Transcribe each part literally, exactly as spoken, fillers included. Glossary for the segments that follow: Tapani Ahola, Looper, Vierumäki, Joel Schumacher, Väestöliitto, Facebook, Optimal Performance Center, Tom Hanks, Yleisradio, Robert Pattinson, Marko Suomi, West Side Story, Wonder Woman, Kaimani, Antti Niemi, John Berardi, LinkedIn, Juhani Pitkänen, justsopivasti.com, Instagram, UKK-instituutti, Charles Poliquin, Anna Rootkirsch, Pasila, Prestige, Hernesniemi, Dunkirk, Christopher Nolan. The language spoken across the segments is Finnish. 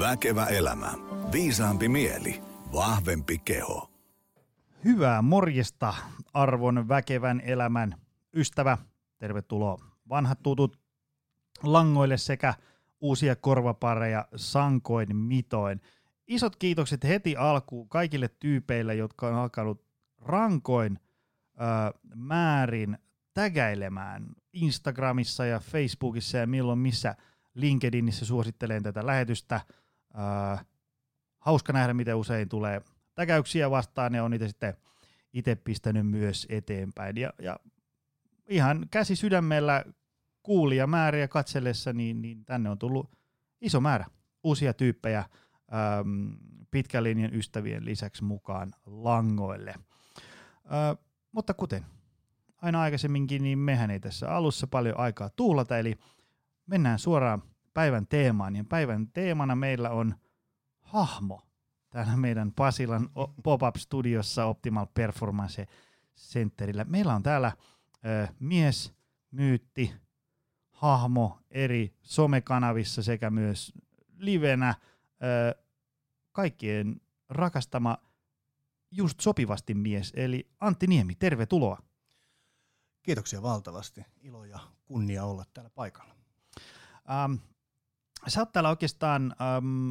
Väkevä elämä, viisaampi mieli, vahvempi keho. Hyvää morjesta, arvon väkevän elämän ystävä. Tervetuloa vanhat tutut langoille sekä uusia korvapareja sankoin mitoin. Isot kiitokset heti alkuun kaikille tyypeille, jotka on alkanut rankoin ö, määrin tägäilemään Instagramissa ja Facebookissa ja milloin missä LinkedInissä suosittelen tätä lähetystä. Ö, hauska nähdä, miten usein tulee täkäyksiä vastaan, ja on niitä sitten itse pistänyt myös eteenpäin. Ja, ja ihan käsi sydämellä kuulijamääriä katsellessa, niin, niin tänne on tullut iso määrä uusia tyyppejä äm, pitkän linjan ystävien lisäksi mukaan langoille. Ä, mutta kuten aina aikaisemminkin, niin mehän ei tässä alussa paljon aikaa tuhlata, eli mennään suoraan päivän teemaan. Ja päivän teemana meillä on hahmo täällä meidän Pasilan pop-up-studiossa Optimal Performance Centerillä. Meillä on täällä ö, mies, myytti, hahmo eri somekanavissa sekä myös livenä ö, kaikkien rakastama just sopivasti mies, eli Antti Niemi, tervetuloa. Kiitoksia valtavasti. Ilo ja kunnia olla täällä paikalla. Ähm, sä oot täällä oikeastaan... Ähm,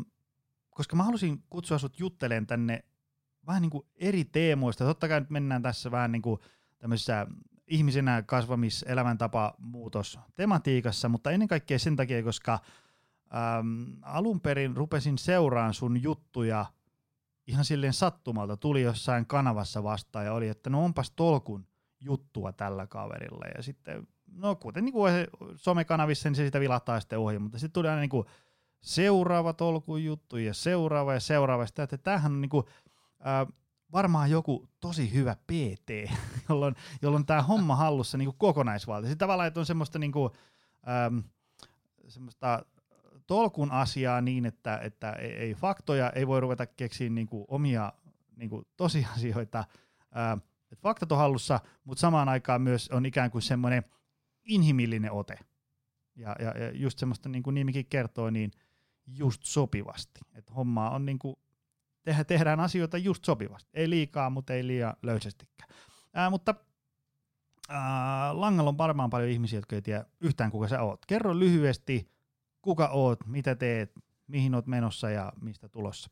Koska mä halusin kutsua sut jutteleen tänne vähän niin kuin eri teemoista. Totta kai nyt mennään tässä vähän niin kuin tämmöisessä ihmisenä kasvamis-, elämäntapa-, muutos tematiikassa, mutta ennen kaikkea sen takia, koska äm, alun perin rupesin seuraan sun juttuja ihan silleen sattumalta. Tuli jossain kanavassa vastaan ja oli, että no onpas tolkun juttua tällä kaverilla. Ja sitten, no kuten niin kuin somekanavissa, niin se sitä vilahtaa sitten ohi, mutta sitten tuli aina niin kuin seuraava tolkun juttu ja seuraava ja seuraava. Sitä, että tämähän on niinku, ää, varmaan joku tosi hyvä P T, jolloin, jolloin tämä homma hallussa niinku kokonaisvaltaisesti. Tavallaan, että on semmoista, niinku, ää, semmoista tolkun asiaa niin, että, että ei, ei faktoja, ei voi ruveta keksiä niinku omia niinku tosiasioita. Ää, että faktat on hallussa, mutta samaan aikaan myös on ikään kuin semmoinen inhimillinen ote. Ja, ja, ja just semmoista, niin kuin nimikin kertoo, niin just sopivasti. Että hommaa on niin kuin, te- tehdään asioita just sopivasti. Ei liikaa, mutta ei liian löysästikään. Ää, mutta ää, langalla on varmaan paljon ihmisiä, jotka ei tiedä yhtään kuka sä oot. Kerro lyhyesti, kuka oot, mitä teet, mihin oot menossa ja mistä tulossa.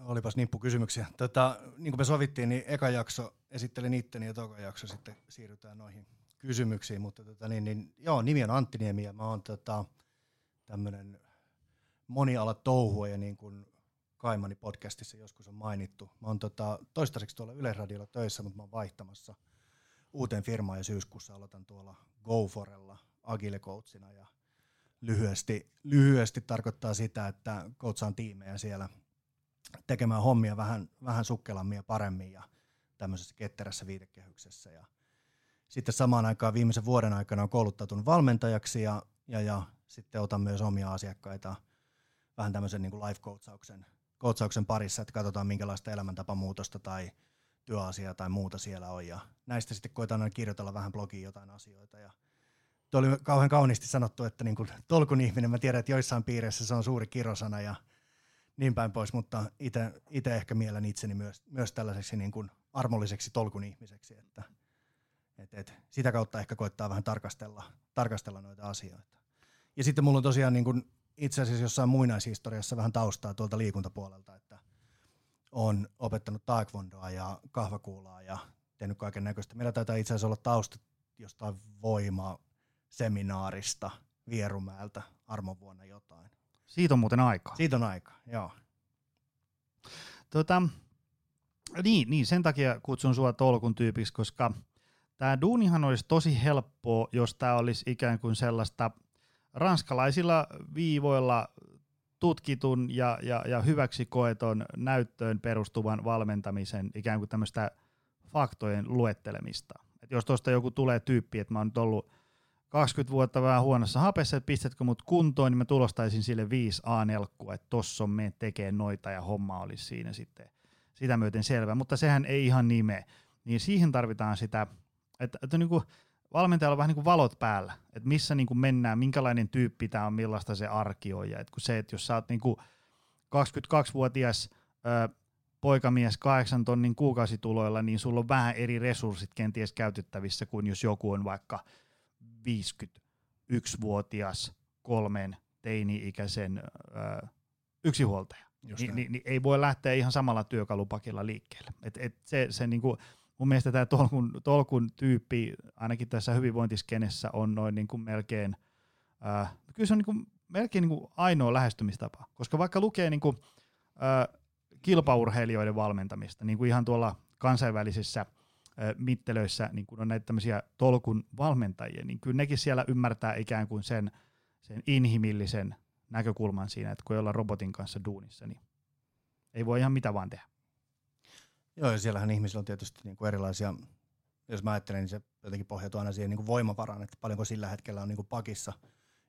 Olipas nippu kysymyksiä. Tota, niin kuin me sovittiin, niin eka jakso esittelin itteni ja toka jakso sitten siirrytään noihin kysymyksiin, mutta tota, niin, niin, joo, nimi on Antti Niemi ja mä oon tota, tämmönen monialatouhuaja, niin kuin Kaimani podcastissa joskus on mainittu. Mä oon tota, toistaiseksi tuolla Yleisradiolla töissä, mutta mä oon vaihtamassa uuteen firmaan ja syyskuussa aloitan tuolla Go forella agile coachina ja lyhyesti, lyhyesti tarkoittaa sitä, että coachaan tiimejä siellä tekemään hommia vähän, vähän sukkelammin ja paremmin ja tämmöisessä ketterässä viitekehyksessä ja sitten samaan aikaan viimeisen vuoden aikana on kouluttautunut valmentajaksi ja, ja, ja sitten otan myös omia asiakkaita vähän tämmöisen niin kuin life-coachauksen coachauksen parissa, että katsotaan minkälaista elämäntapamuutosta tai työasiaa tai muuta siellä on. Ja näistä sitten koitan aina kirjoitella vähän blogiin jotain asioita. Ja tuo oli kauhean kauniisti sanottu, että niin kuin tolkun ihminen, mä tiedän, että joissain piireissä se on suuri kirosana ja niin päin pois, mutta itse ehkä mielen itseni myös, myös tällaiseksi niin kuin armolliseksi tolkun ihmiseksi, että Et, et, sitä kautta ehkä koittaa vähän tarkastella, tarkastella noita asioita. Ja sitten mulla on tosiaan niin kun itse asiassa jossain muinaishistoriassa vähän taustaa tuolta liikuntapuolelta, että olen opettanut taekwondoa ja kahvakuulaa ja tehnyt kaiken näköistä. Meillä taitaa itse asiassa olla tausta jostain voimaseminaarista Vierumäeltä armon vuonna jotain. Siitä on muuten aikaa. Siitä on aikaa, joo. Tota, niin, niin, sen takia kutsun sua tolkun tyypiksi, koska tämä duunihan olisi tosi helppoa, jos tämä olisi ikään kuin sellaista ranskalaisilla viivoilla tutkitun ja, ja, ja hyväksi koeton näyttöön perustuvan valmentamisen ikään kuin tämmöistä faktojen luettelemista. Et jos tuosta joku tulee tyyppi, että mä oon nyt ollut kaksikymmentä vuotta vähän huonossa hapessa, että pistätkö mut kuntoon, niin mä tulostaisin sille viisi A-nelkkua, että tossa on me tekee noita ja homma olisi siinä sitten sitä myöten selvä, mutta sehän ei ihan nime. Niin siihen tarvitaan sitä. Että, että niin kuin valmentajalla on vähän niin kuin valot päällä, että missä niin kuin mennään, minkälainen tyyppi tämä on, millaista se arki on. Ja että kun se, että jos sä oot niin kuin kaksikymmentäkaksivuotias ö, poikamies kahdeksan tonnin kuukausituloilla, niin sulla on vähän eri resurssit kenties käytettävissä kuin jos joku on vaikka viisikymmentäyksivuotias kolmen teini-ikäisen ö, yksinhuoltaja. Ni, ni, ni, ei voi lähteä ihan samalla työkalupakilla liikkeelle. Et, et se, se niinku, mun mielestä tämä tolkun, tolkun tyyppi, ainakin tässä hyvinvointiskenessä, on noin niinku melkein, ö, kyllä se on niinku, melkein niinku ainoa lähestymistapa. Koska vaikka lukee niinku, ö, kilpaurheilijoiden valmentamista, niin kuin ihan tuolla kansainvälisissä ö, mittelöissä niin kun on näitä tämmöisiä tolkun valmentajia, niin kyllä nekin siellä ymmärtää ikään kuin sen, sen inhimillisen näkökulman siinä, että kun ei olla robotin kanssa duunissa, niin ei voi ihan mitä vaan tehdä. Joo, ja siellähän ihmisillä on tietysti niin kuin erilaisia, jos mä ajattelen, niin se jotenkin pohjautuu aina siihen niin kuin voimavaraan, että paljonko sillä hetkellä on niin kuin pakissa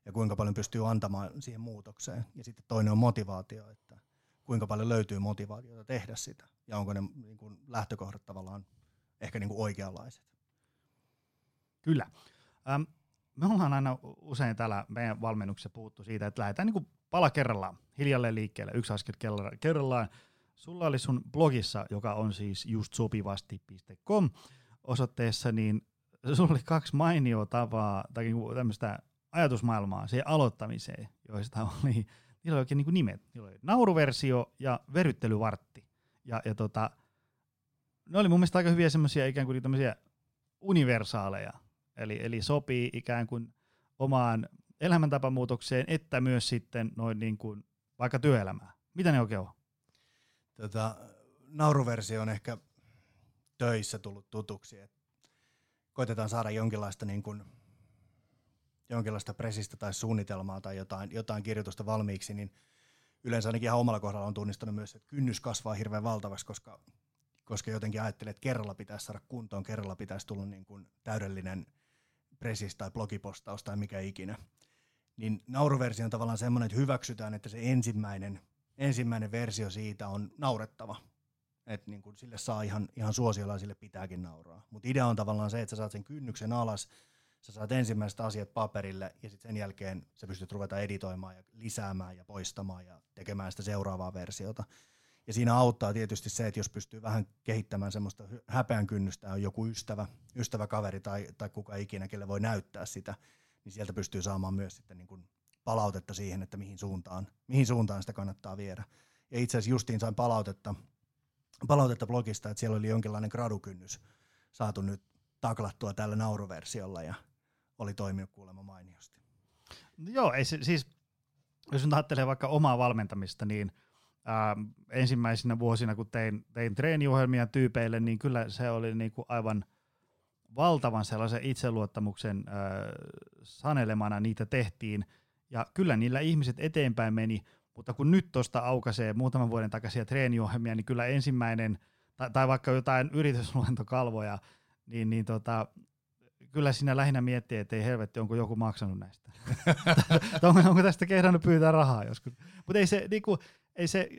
ja kuinka paljon pystyy antamaan siihen muutokseen. Ja sitten toinen on motivaatio, että kuinka paljon löytyy motivaatiota tehdä sitä ja onko ne niin kuin lähtökohdat tavallaan ehkä niin kuin oikeanlaiset. Kyllä. Um, Me ollaan aina usein täällä meidän valmennuksessa puhuttu siitä, että lähdetään niin kuin pala kerrallaan, hiljalleen liikkeelle, yksi askel kerrallaan. Sulla oli sun blogissa, joka on siis just sopivasti piste com osoitteessa, niin sulla oli kaksi mainioa tapaa tai niin tämmöistä ajatusmaailmaa siihen aloittamiseen, joista oli, niillä oli oikein niin kuin nimet. Niillä oli nauruversio ja veryttelyvartti. Ja, ja tota, ne oli mun mielestä aika hyviä semmoisia ikään kuin tämmöisiä universaaleja. Eli, eli sopii ikään kuin omaan elämäntapamuutokseen, että myös sitten noin niin kuin vaikka työelämään. Mitä ne oikein on? Tota, nauruversio on ehkä töissä tullut tutuksi. Et koitetaan saada jonkinlaista, niin kuin, jonkinlaista presistä tai suunnitelmaa tai jotain, jotain kirjoitusta valmiiksi, niin yleensä ainakin ihan omalla kohdalla on tunnistanut myös, että kynnys kasvaa hirveän valtavaksi, koska koska jotenkin ajattelen, että kerralla pitäisi saada kuntoon, kerralla pitäisi tulla niin kuin täydellinen presis tai blogipostaus tai mikä ikinä. Niin nauruversio on tavallaan semmoinen, että hyväksytään, että se ensimmäinen, ensimmäinen versio siitä on naurettava. Että niin kuin sille saa ihan, ihan suosiolla ja sille pitääkin nauraa. Mutta idea on tavallaan se, että sä saat sen kynnyksen alas, sä saat ensimmäiset asiat paperille ja sitten sen jälkeen sä pystyt ruveta editoimaan ja lisäämään ja poistamaan ja tekemään sitä seuraavaa versiota. Ja siinä auttaa tietysti se, että jos pystyy vähän kehittämään semmoista häpeän kynnystä, on joku ystävä, ystäväkaveri tai, tai kuka ikinä, kelle voi näyttää sitä, niin sieltä pystyy saamaan myös sitten niin kuin palautetta siihen, että mihin suuntaan, mihin suuntaan sitä kannattaa viedä. Ja itse asiassa justiin sain palautetta, palautetta blogista, että siellä oli jonkinlainen gradukynnys saatu nyt taklattua tällä nauruversiolla ja oli toiminut kuulemma mainiosti. No joo, ei, siis jos nyt ajattelee vaikka omaa valmentamista, niin Ähm, ensimmäisinä vuosina, kun tein, tein treeniohjelmia tyypeille, niin kyllä se oli niinku aivan valtavan sellaisen itseluottamuksen äh, sanelemana niitä tehtiin. Ja kyllä niillä ihmiset eteenpäin meni, mutta kun nyt tuosta aukaisee muutaman vuoden takaisia treeniohjelmia, niin kyllä ensimmäinen, tai, tai vaikka jotain yritysluentokalvoja, niin, niin tota, kyllä sinä lähinnä miettii, että ei helvetti, onko joku maksanut näistä. Onko tästä kehdannut pyytää rahaa joskus. Mutta ei se niinku... Ei se,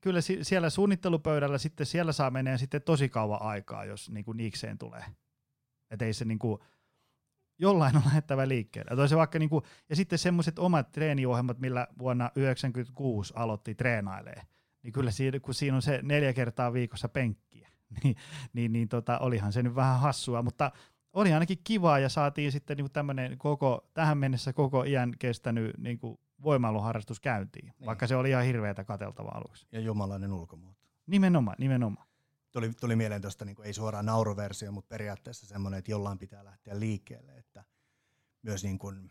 kyllä siellä suunnittelupöydällä sitten siellä saa menee sitten tosi kauan aikaa, jos niinku niikseen tulee. Et ei se niinku, jollain on lähettävä liikkeelle. Se vaikka niinku, ja sitten semmoiset omat treeniohjelmat, millä vuonna yhdeksänkymmentäkuusi aloitti treenailemaan, niin kyllä siinä, kun siinä on se neljä kertaa viikossa penkkiä, niin, niin, niin tota, olihan se nyt vähän hassua, mutta oli ainakin kivaa ja saatiin sitten niinku tämmöinen koko, tähän mennessä koko iän kestänyt niinku, voimailuharrastus käyntiin, niin. Vaikka se oli ihan hirveätä katseltavaa aluksi. Ja jumalainen ulkomuoto. Nimenomaan, nimenomaan. Tuli, tuli mieleen tuosta, niin ei suoraan nauruversio, mutta periaatteessa semmoinen, että jollain pitää lähteä liikkeelle. Että myös niin kuin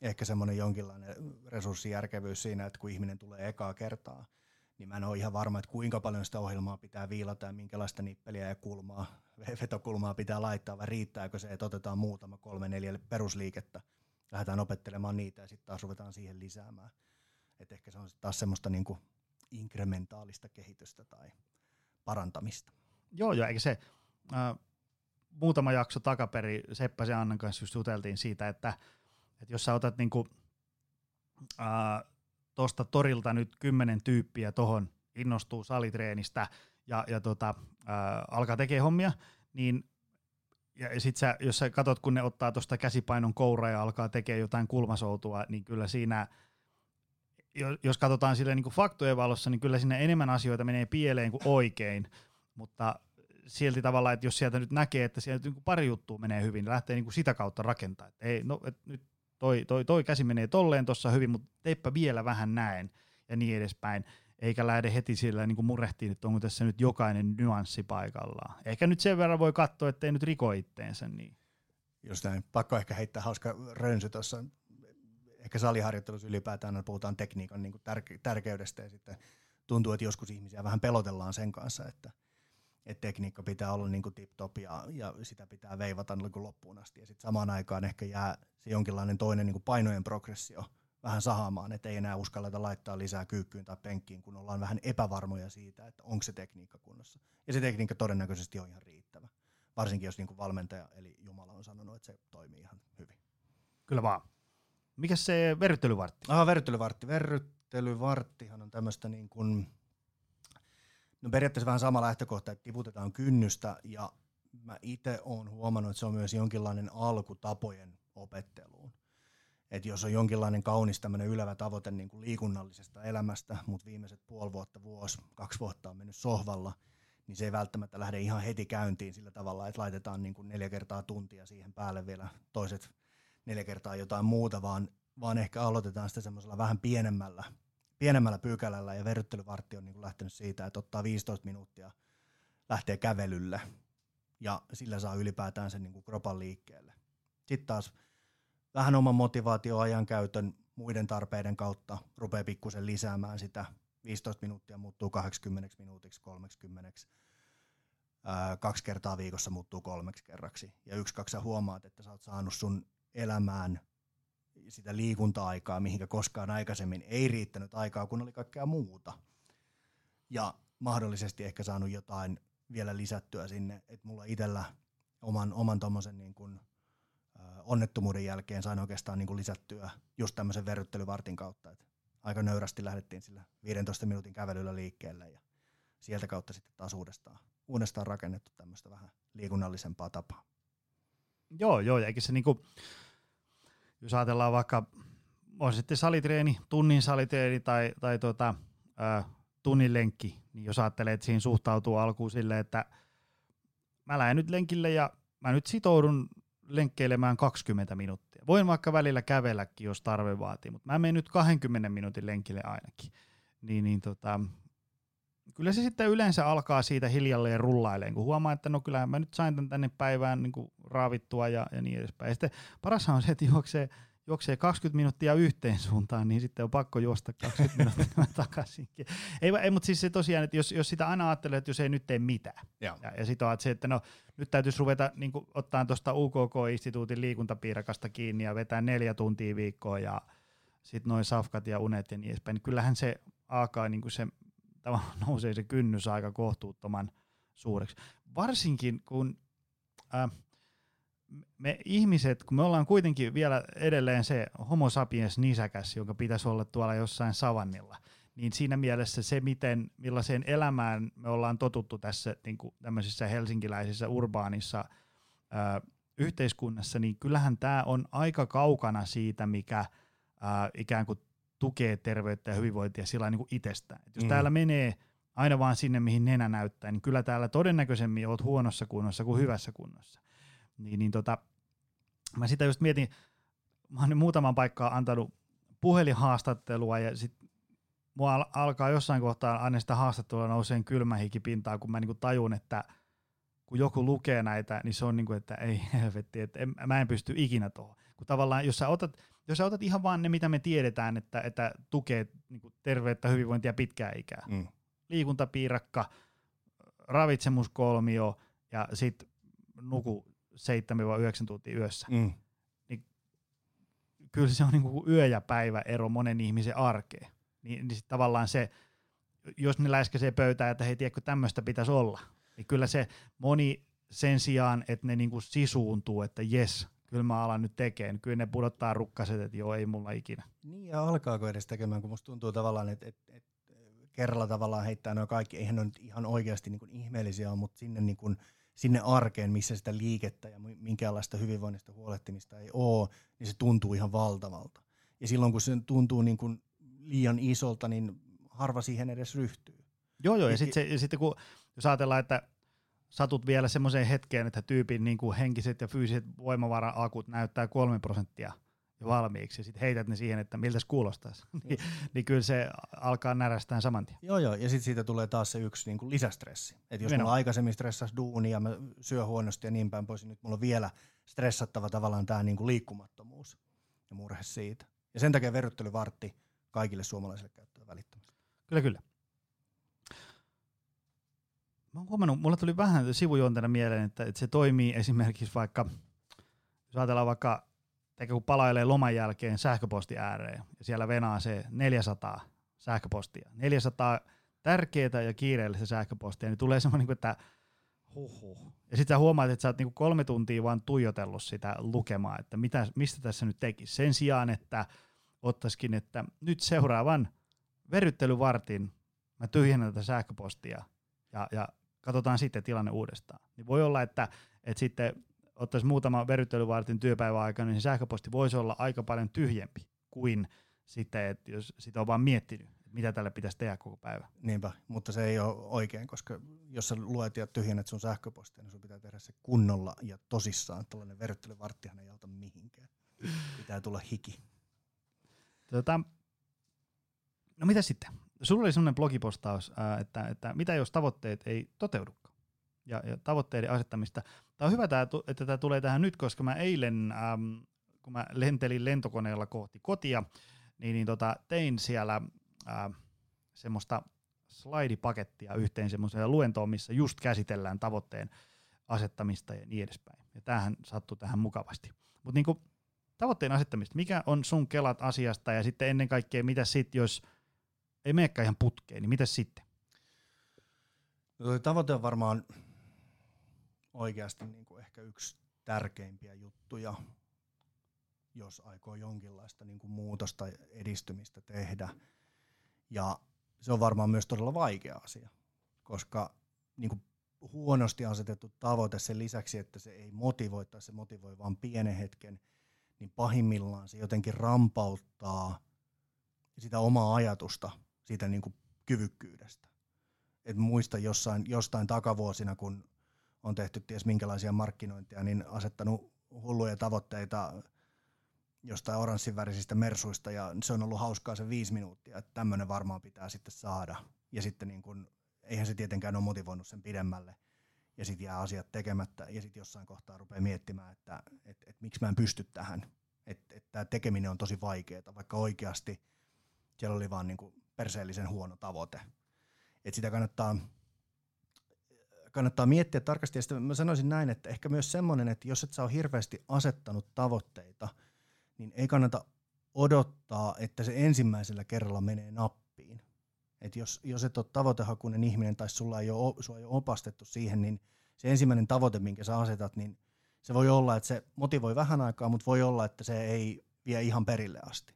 ehkä semmoinen jonkinlainen resurssijärkevyys siinä, että kun ihminen tulee ekaa kertaa, niin mä en ole ihan varma, että kuinka paljon sitä ohjelmaa pitää viilata ja minkälaista nippeliä ja kulmaa, vetokulmaa pitää laittaa, vai riittääkö se, että otetaan muutama kolme neljä perusliikettä. Lähdetään opettelemaan niitä ja sitten taas ruvetaan siihen lisäämään. Et ehkä se on sitten taas semmoista niinku inkrementaalista kehitystä tai parantamista. Joo, joo, eikä se äh, muutama jakso takaperi Seppäsen Annan kanssa just juteltiin siitä, että et jos sä otat niinku, äh, tosta torilta nyt kymmenen tyyppiä tohon, innostuu salitreenistä ja, ja tota, äh, alkaa tekee hommia, niin Ja sit sä, jos sä katot, kun ne ottaa tuosta käsipainon kouraa ja alkaa tekemään jotain kulmasoutua, niin kyllä siinä, jos katsotaan silleen niin kuin faktojen valossa, niin kyllä siinä enemmän asioita menee pieleen kuin oikein, mutta silti tavallaan, että jos sieltä nyt näkee, että sieltä niin kuin pari juttua menee hyvin, niin lähtee niin kuin sitä kautta rakentamaan, että ei, no, et nyt toi, toi, toi käsi menee tolleen tuossa hyvin, mutta teipä vielä vähän näin ja niin edespäin. Eikä lähde heti sillä niin kuin murehtiin, että onko tässä nyt jokainen nyanssi paikallaan. Ehkä nyt sen verran voi katsoa, ettei nyt riko itteensä niin. Just näin. Pakko ehkä heittää hauska rönsy tuossa. Ehkä saliharjoittelussa ylipäätään puhutaan tekniikan niin kuin tärke- tärkeydestä ja sitten tuntuu, että joskus ihmisiä vähän pelotellaan sen kanssa, että, että tekniikka pitää olla niin kuin tip-top ja, ja sitä pitää veivata niin kuin loppuun asti. Ja sitten samaan aikaan ehkä jää se jonkinlainen toinen niin kuin painojen progressio vähän sahaamaan, että ei enää uskalleta laittaa lisää kyykkyyn tai penkkiin, kun ollaan vähän epävarmoja siitä, että onko se tekniikka kunnossa. Ja se tekniikka todennäköisesti on ihan riittävä, varsinkin jos niinku valmentaja eli Jumala on sanonut, että se toimii ihan hyvin. Kyllä vaan. Mikäs se verryttelyvartti? Aha, verryttelyvartti. Verryttelyvarttihan on tämmöistä niin kuin, no periaatteessa vähän sama lähtökohta, että tiputetaan kynnystä ja mä itse oon huomannut, että se on myös jonkinlainen alkutapojen opetteluun. Että jos on jonkinlainen kaunis tämmöinen ylevä tavoite niin kuin liikunnallisesta elämästä, mutta viimeiset puoli vuotta, vuosi, kaksi vuotta on mennyt sohvalla, niin se ei välttämättä lähde ihan heti käyntiin sillä tavalla, että laitetaan niin kuin neljä kertaa tuntia siihen päälle vielä toiset neljä kertaa jotain muuta, vaan, vaan ehkä aloitetaan sitä semmoisella vähän pienemmällä, pienemmällä pyykälällä ja verryttelyvartti on niin kuin lähtenyt siitä, että ottaa viisitoista minuuttia, lähtee kävelylle ja sillä saa ylipäätään sen niin kuin kropan liikkeelle. Sitten taas vähän oman motivaatio ajankäytön muiden tarpeiden kautta rupeaa pikkusen lisäämään sitä. viisitoista minuuttia muuttuu kahdeksankymmentä minuutiksi, kolmekymmentä. Ää, kaksi kertaa viikossa muuttuu kolmeksi kerraksi. Ja yksi, kaksi sä huomaat, että sä oot saanut sun elämään sitä liikunta-aikaa, mihinkä koskaan aikaisemmin ei riittänyt aikaa, kun oli kaikkea muuta. Ja mahdollisesti ehkä saanut jotain vielä lisättyä sinne, että mulla itsellä oman, oman tommosen niin kuin onnettomuuden jälkeen sain oikeastaan niin kuin lisättyä just tämmöisen verryttelyvartin kautta. Et aika nöyrästi lähdettiin sillä viidentoista minuutin kävelyllä liikkeelle ja sieltä kautta sitten taas uudestaan, uudestaan rakennettu tämmöistä vähän liikunnallisempaa tapaa. Joo, joo, ja eikä se niin kuin, jos ajatellaan vaikka, on sitten salitreeni, tunnin salitreeni tai, tai tuota, äh, tunnin lenkki, niin jos ajattelee, että siihen suhtautuu alkuun silleen, että mä lähden nyt lenkille ja mä nyt sitoudun lenkkeilemään kaksikymmentä minuuttia. Voin vaikka välillä kävelläkin, jos tarve vaatii, mutta mä menen nyt kahdenkymmenen minuutin lenkille ainakin. Niin, niin tota, kyllä se sitten yleensä alkaa siitä hiljalleen rullailemaan, kun huomaa, että no kyllähän mä nyt sain tän tänne päivään niin kuin raavittua ja, ja niin edespäin. Ja sitten parashan on se, että juoksee, juoksee kaksikymmentä minuuttia yhteen suuntaan, niin sitten on pakko juosta kaksikymmentä minuuttia takaisinkin. Ei, ei mutta siis se tosiaan, että jos, jos sitä aina ajattelee, että jos ei nyt tee mitään. Ja, ja sitten on se, että no nyt täytyisi ruveta niin kuin, ottaa tuosta U K K-instituutin liikuntapiirakasta kiinni ja vetää neljä tuntia viikkoa ja sitten noin safkat ja unet ja niin edespäin. Kyllähän se alkaa, niin kuin se tavallaan nousee se kynnys aika kohtuuttoman suureksi. Varsinkin kun äh, me ihmiset, kun me ollaan kuitenkin vielä edelleen se homo sapiens nisäkäs, jonka pitäisi olla tuolla jossain savannilla, niin siinä mielessä se, miten, millaiseen elämään me ollaan totuttu tässä niin kuin tämmöisissä helsinkiläisissä urbaanissa ää, yhteiskunnassa, niin kyllähän tämä on aika kaukana siitä, mikä ää, ikään kuin tukee terveyttä ja hyvinvointia sillä niin kuin itsestään. Et jos mm. täällä menee aina vaan sinne, mihin nenä näyttää, niin kyllä täällä todennäköisemmin olet huonossa kunnossa kuin hyvässä kunnossa. Niin, niin tota, mä sitä just mietin, mä oon muutaman paikkaa antanut puhelinhaastattelua ja sit mua alkaa jossain kohtaa aina sitä haastattelua nouseen kylmä hiki pintaan, kun mä niinku tajun, että kun joku lukee näitä, niin se on niinku, että ei helvetti, että en, mä en pysty ikinä tuohon. Kun tavallaan, jos sä otat, jos sä otat ihan vaan ne, mitä me tiedetään, että, että tukee niinku terveyttä, hyvinvointia, pitkää ikää. Mm. Liikuntapiirakka, ravitsemuskolmio ja sit nuku seitsemästä yhdeksään tuntia yössä. Mm. Niin, kyllä se on niinku yö ja päivä ero monen ihmisen arkeen. Niin, niin tavallaan se, jos ne läiskäsee pöytään, että hei, tiedätkö, tämmöistä pitäisi olla, niin kyllä se moni sen sijaan, että ne niinku sisuuntuu, että jes, kyllä mä alan nyt tekemään, kyllä ne pudottaa rukkaset, että joo, ei mulla ikinä. Niin, ja alkaako edes tekemään, kun musta tuntuu tavallaan, että et, et, kerralla tavallaan heittää nuo kaikki, eihän ne nyt ihan oikeasti niinku ihmeellisiä ole, mutta sinne niinku sinne arkeen, missä sitä liikettä ja minkäänlaista hyvinvoinnista huolehtimista ei ole, niin se tuntuu ihan valtavalta. Ja silloin kun se tuntuu niin kuin liian isolta, niin harva siihen edes ryhtyy. Joo, joo. Ja sitten sit kun jos ajatellaan, että satut vielä semmoiseen hetkeen, että tyypin niin kuin henkiset ja fyysiset voimavara-akut näyttää kolme prosenttia jo valmiiksi, ja sitten heität ne siihen, että miltäs kuulostaisi, niin, niin kyllä se alkaa närästään saman tien. Joo, joo, ja sitten siitä tulee taas se yksi niin kuin lisästressi. Että jos Meno. mulla aikaisemmin stressasi duunia, mä syön huonosti ja niin päin pois, niin nyt mulla on vielä stressattava tavallaan tämä niin kuin liikkumattomuus ja murhe siitä. Ja sen takia verryttelyvartti kaikille suomalaisille käyttöön välittömästi. Kyllä, kyllä. Mä oon huomannut, mulla tuli vähän sivujuonteena mieleen, että, että se toimii esimerkiksi vaikka, jos ajatellaan vaikka, kun palailee loman jälkeen sähköposti ääreen, ja siellä venaa se neljäsataa sähköpostia, neljäsataa tärkeää ja kiireellistä sähköpostia, niin tulee semmoinen, että huhhuh. Ja sit sä huomaat, että sä oot niinku kolme tuntia vaan tuijotellut sitä lukemaa, että mitä, mistä tässä nyt tekisi. Sen sijaan, että ottaisikin, että nyt seuraavan verryttelyvartin mä tyhjennän tätä sähköpostia, Ja, ja katsotaan sitten tilanne uudestaan. Niin voi olla, että, että sitten ottaisiin muutama verryttelyvartin työpäivän aikana, niin sähköposti voisi olla aika paljon tyhjempi kuin sitten, että jos sitä on vaan miettinyt, että mitä tälle pitäisi tehdä koko päivä. Niinpä, mutta se ei ole oikein, koska jos sä luet ja tyhjennät sun sähköpostia, niin sun pitää tehdä se kunnolla ja tosissaan. Tällainen verryttelyvarttihan ei auta mihinkään. Pitää tulla hiki. Tota, no mitä sitten? Sulla oli sellainen blogipostaus, että, että mitä jos tavoitteet ei toteudukaan ja, ja tavoitteiden asettamista. Tämä on hyvä, että tämä tulee tähän nyt, koska mä eilen, äm, kun mä lentelin lentokoneella kohti kotia, niin, niin tota, tein siellä ä, semmoista slaidipakettia yhteen semmoiseen luentoon, missä just käsitellään tavoitteen asettamista ja niin edespäin. Ja tämähän sattui tähän mukavasti. Mut niinku, tavoitteen asettamista, mikä on sun kelat asiasta ja sitten ennen kaikkea, mitä sit jos ei meekään ihan putkeen, niin mitäs sitten? No toi tavoite on varmaan oikeasti niin kuin ehkä yksi tärkeimpiä juttuja, jos aikoo jonkinlaista niin kuin muutosta ja edistymistä tehdä. Ja se on varmaan myös todella vaikea asia, koska niin kuin huonosti asetettu tavoite sen lisäksi, että se ei motivoi tai se motivoi vaan pienen hetken, niin pahimmillaan se jotenkin rampauttaa sitä omaa ajatusta siitä niin kuin kyvykkyydestä. Et muista jossain, jostain takavuosina, kun on tehty ties minkälaisia markkinointia, niin asettanut hulluja tavoitteita jostain oranssinvärisistä mersuista, ja se on ollut hauskaa se viisi minuuttia, että tämmöinen varmaan pitää sitten saada. Ja sitten niin kuin, eihän se tietenkään ole motivoinut sen pidemmälle, ja sitten jää asiat tekemättä, ja sitten jossain kohtaa rupeaa miettimään, että et, et, et, miksi mä en pysty tähän. Että et tämä tekeminen on tosi vaikeaa, vaikka oikeasti siellä oli vaan niin kuin perseellisen huono tavoite. Et sitä kannattaa, kannattaa miettiä tarkasti. Ja sitten mä sanoisin näin, että ehkä myös semmoinen, että jos et sä ole hirveästi asettanut tavoitteita, niin ei kannata odottaa, että se ensimmäisellä kerralla menee nappiin. Et jos, jos et ole tavoitehakuinen ihminen tai sulla ei ole, sua ei ole opastettu siihen, niin se ensimmäinen tavoite, minkä sä asetat, niin se voi olla, että se motivoi vähän aikaa, mutta voi olla, että se ei vie ihan perille asti.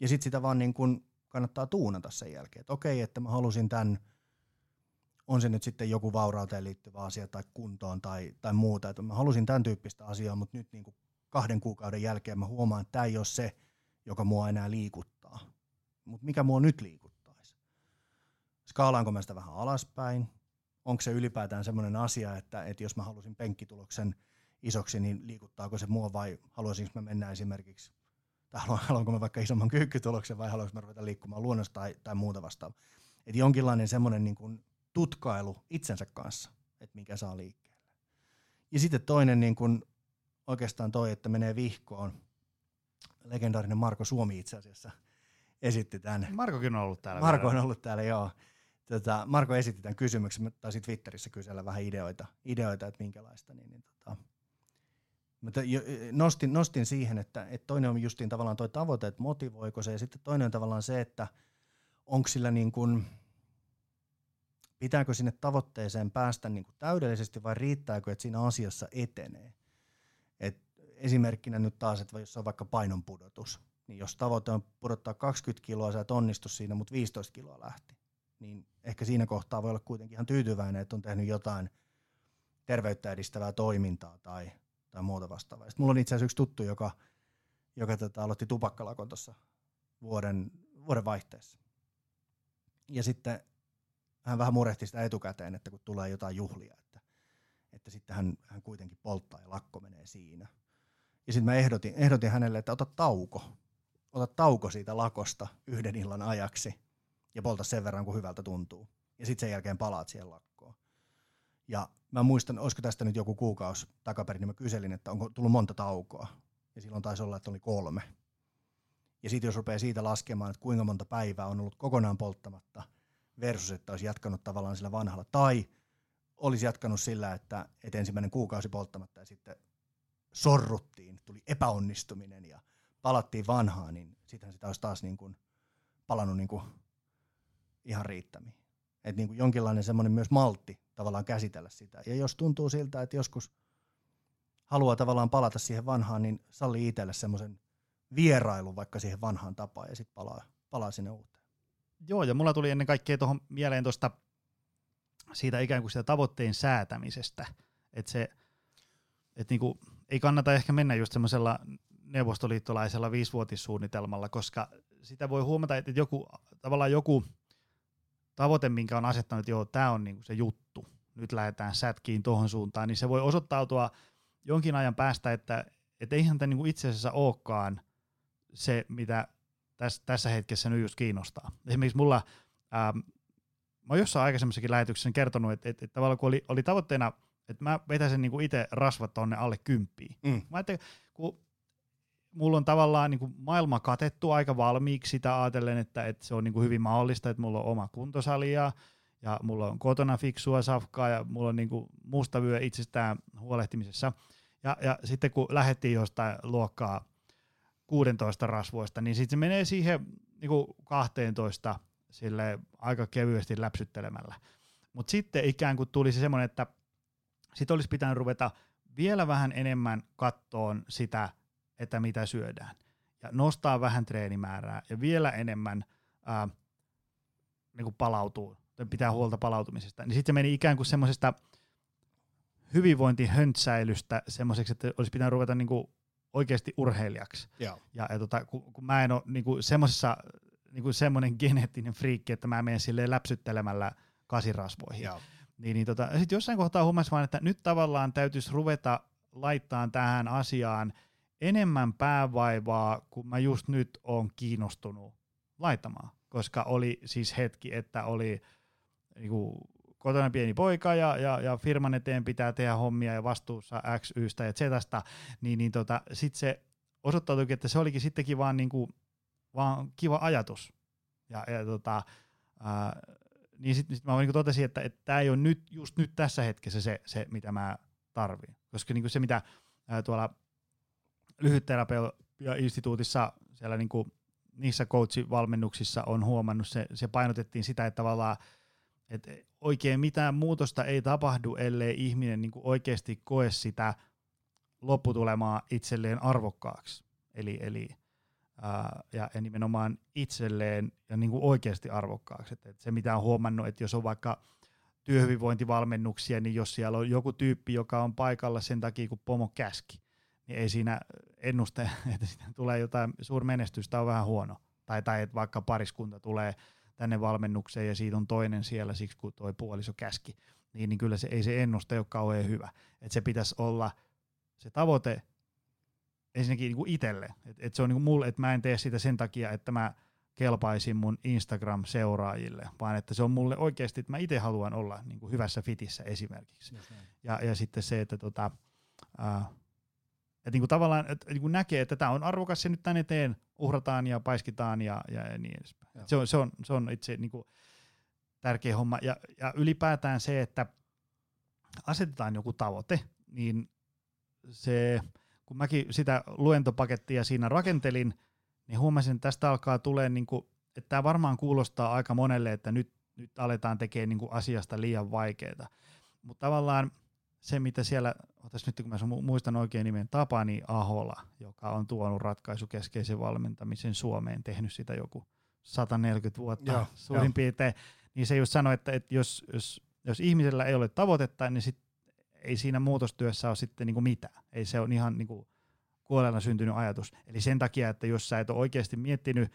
Ja sitten sitä vaan niin kun kannattaa tuunata sen jälkeen, että okei, että mä halusin tämän, on se nyt sitten joku vaurauteen liittyvä asia tai kuntoon tai, tai muuta, että mä halusin tämän tyyppistä asiaa, mutta nyt niin kun kahden kuukauden jälkeen mä huomaan, että tämä ei ole se, joka mua enää liikuttaa, mutta mikä mua nyt liikuttaisi? Skaalaanko mä sitä vähän alaspäin? Onko se ylipäätään semmoinen asia, että, että jos mä halusin penkkituloksen isoksi, niin liikuttaako se mua vai haluaisinko mä mennä esimerkiksi haluanko mä vaikka isomman kyykkytuloksen vai haluanko mä ruveta liikkumaan luonnossa tai, tai muuta vastaavaa. Et jonkinlainen semmoinen niin kuin tutkailu itsensä kanssa, että mikä saa liikkeelle. Ja sitten toinen niin kuin oikeastaan toi, että menee vihkoon. Legendaarinen Marko Suomi itse asiassa esitti tämän. Markokin on ollut täällä. Marko on ollut täällä, joo. Tota, Marko esitti tämän kysymyksen. Mä taisin Twitterissä kysellä vähän ideoita, ideoita että minkälaista. Niin, niin, tota. Nostin, nostin siihen, että, että toinen on justiin tavallaan toi tavoite, että motivoiko se, ja sitten toinen on tavallaan se, että onko sillä niin kuin, pitääkö sinne tavoitteeseen päästä niin kuin täydellisesti vai riittääkö, että siinä asiassa etenee. Et esimerkkinä nyt taas, että jos on vaikka painon pudotus, niin jos tavoite on pudottaa kaksikymmentä kiloa, sä et onnistu siinä, mutta viisitoista kiloa lähti, niin ehkä siinä kohtaa voi olla kuitenkin ihan tyytyväinen, että on tehnyt jotain terveyttä edistävää toimintaa tai, tai muuta vastaavaa. Sitten mulla on itse asiassa yksi tuttu, joka, joka tätä aloitti tupakkalakon tuossa vuoden, vuoden vaihteessa. Ja sitten hän vähän murehti sitä etukäteen, että kun tulee jotain juhlia, että, että sitten hän, hän kuitenkin polttaa ja lakko menee siinä. Ja sitten mä ehdotin, ehdotin hänelle, että ota tauko. Ota tauko siitä lakosta yhden illan ajaksi ja polta sen verran, kun hyvältä tuntuu. Ja sitten sen jälkeen palaat siihen lakkoon. Ja mä muistan, olisiko tästä nyt joku kuukausi takaperin, niin mä kyselin, että onko tullut monta taukoa. Ja silloin taisi olla, että oli kolme. Ja sitten jos rupeaa siitä laskemaan, että kuinka monta päivää on ollut kokonaan polttamatta versus, että olisi jatkanut tavallaan sillä vanhalla. Tai olisi jatkanut sillä, että et ensimmäinen kuukausi polttamatta ja sitten sorruttiin, tuli epäonnistuminen ja palattiin vanhaan, niin sittenhän sitä olisi taas niin kuin palannut niin kuin ihan riittämiin. Että niin kuin jonkinlainen semmoinen myös maltti tavallaan käsitellä sitä. Ja jos tuntuu siltä, että joskus haluaa tavallaan palata siihen vanhaan, niin salli itselle semmoisen vierailun vaikka siihen vanhaan tapaan ja sitten palaa, palaa sinne uuteen. Joo, ja mulla tuli ennen kaikkea tuohon mieleen tuosta siitä ikään kuin sitä tavoitteen säätämisestä, että se, että niinku, ei kannata ehkä mennä just semmoisella neuvostoliittolaisella viisivuotissuunnitelmalla, koska sitä voi huomata, että joku, tavallaan joku tavoite, minkä on asettanut, että joo, tämä on niinku se juttu, nyt lähdetään sätkiin tuohon suuntaan, niin se voi osoittautua jonkin ajan päästä, että et eihän tämä niinku itse asiassa olekaan se, mitä täs, tässä hetkessä nyt just kiinnostaa. Esimerkiksi mulla, ää, mä oon jossain aikaisemmassakin lähetyksessä kertonut, että et, et tavallaan kun oli, oli tavoitteena, että mä vetäisin niinku itse rasvat tonne alle kymppiin. Mm. Mä ajattelin, kun mulla on tavallaan niinku maailma katettu aika valmiiksi sitä ajatellen, että et se on niinku hyvin mahdollista, että mulla on oma kuntosali ja, ja mulla on kotona fiksua safkaa ja mulla on niinku mustavyö itsestään huolehtimisessa. Ja, ja sitten kun lähdettiin jostain luokkaa kuusitoista rasvoista, niin sitten se menee siihen niinku kaksitoista sille aika kevyesti läpsyttelemällä. Mutta sitten ikään kuin tuli se semmoinen, että sitten olisi pitänyt ruveta vielä vähän enemmän kattoon sitä, että mitä syödään. Ja nostaa vähän treenimäärää ja vielä enemmän ää, niin palautuu, pitää huolta palautumisesta. Niin sitten se meni ikään kuin semmoisesta hyvinvointihöntsäilystä semmoiseksi, että olisi pitänyt ruveta niin kuin oikeasti urheilijaksi. Ja, ja tota, kun, kun mä en ole niin kuin semmoisessa, niin kuin semmoinen geneettinen friikki, että mä menen silleen läpsyttelemällä kasirasvoihin. Joo. Niin, niin tota, sitten jossain kohtaa huomasin vaan, että nyt tavallaan täytyisi ruveta laittamaan tähän asiaan enemmän päävaivaa, kun mä just nyt oon kiinnostunut laittamaan. Koska oli siis hetki, että oli niinku, kotona pieni poika ja, ja, ja firman eteen pitää tehdä hommia ja vastuussa X, Ystä ja Zstä, niin, niin tota, sitten se osoittautui, että se olikin sittenkin vaan, niinku, vaan kiva ajatus. Ja, ja tota... Ää, niin sitten sit mä niinku totesin, että tämä ei ole nyt, just nyt tässä hetkessä se, se mitä mä tarvitsen. Koska niinku se, mitä ää, tuolla Lyhyterapeolo-instituutissa, siellä niinku, niissä coach-valmennuksissa on huomannut, se, se painotettiin sitä, että tavallaan et oikein mitään muutosta ei tapahdu, ellei ihminen niinku oikeasti koe sitä lopputulemaa itselleen arvokkaaksi. Eli, eli Uh, ja, ja nimenomaan itselleen ja niin kuin oikeasti arvokkaaksi. Et, et se, mitä on huomannut, että jos on vaikka työhyvinvointivalmennuksia, niin jos siellä on joku tyyppi, joka on paikalla sen takia, kun pomo käski, niin ei siinä ennuste, että siitä tulee jotain suurmenestystä, on vähän huono. Tai, tai että vaikka pariskunta tulee tänne valmennukseen ja siitä on toinen siellä siksi, kun toi puoliso käski, niin, niin kyllä se, ei se ennuste ole kauhean hyvä. Et se pitäisi olla se tavoite, ensinnäkin niinku itselle, että et se on niinku mulle, että mä en tee sitä sen takia, että mä kelpaisin mun Instagram-seuraajille, vaan että se on mulle oikeasti, että mä itse haluan olla niinku hyvässä fitissä esimerkiksi. Ja, ja sitten se, että tota, äh, et niinku tavallaan et niinku näkee, että tämä on arvokas ja nyt tän eteen uhrataan ja paiskitaan ja, ja niin edespäin. Se on, se, on, se on itse niinku tärkeä homma. Ja, ja ylipäätään se, että asetetaan joku tavoite, niin se... Kun mäkin sitä luentopakettia siinä rakentelin, niin huomasin, että tästä alkaa tulee, niin kuin, että tämä varmaan kuulostaa aika monelle, että nyt, nyt aletaan tekemään niin kuin asiasta liian vaikeaa. Mutta tavallaan se, mitä siellä, otas nyt kun mä muistan oikein nimen, Tapani Ahola, joka on tuonut ratkaisukeskeisen valmentamisen Suomeen, tehnyt sitä joku sata neljäkymmentä vuotta joo, suurin joo. piirtein, niin se just sanoi, että, että jos, jos, jos ihmisellä ei ole tavoitetta, niin sitten ei siinä muutostyössä ole sitten niin kuin mitään. Ei se ole ihan niin kuin kuolleena syntynyt ajatus. Eli sen takia, että jos sä et ole oikeasti miettinyt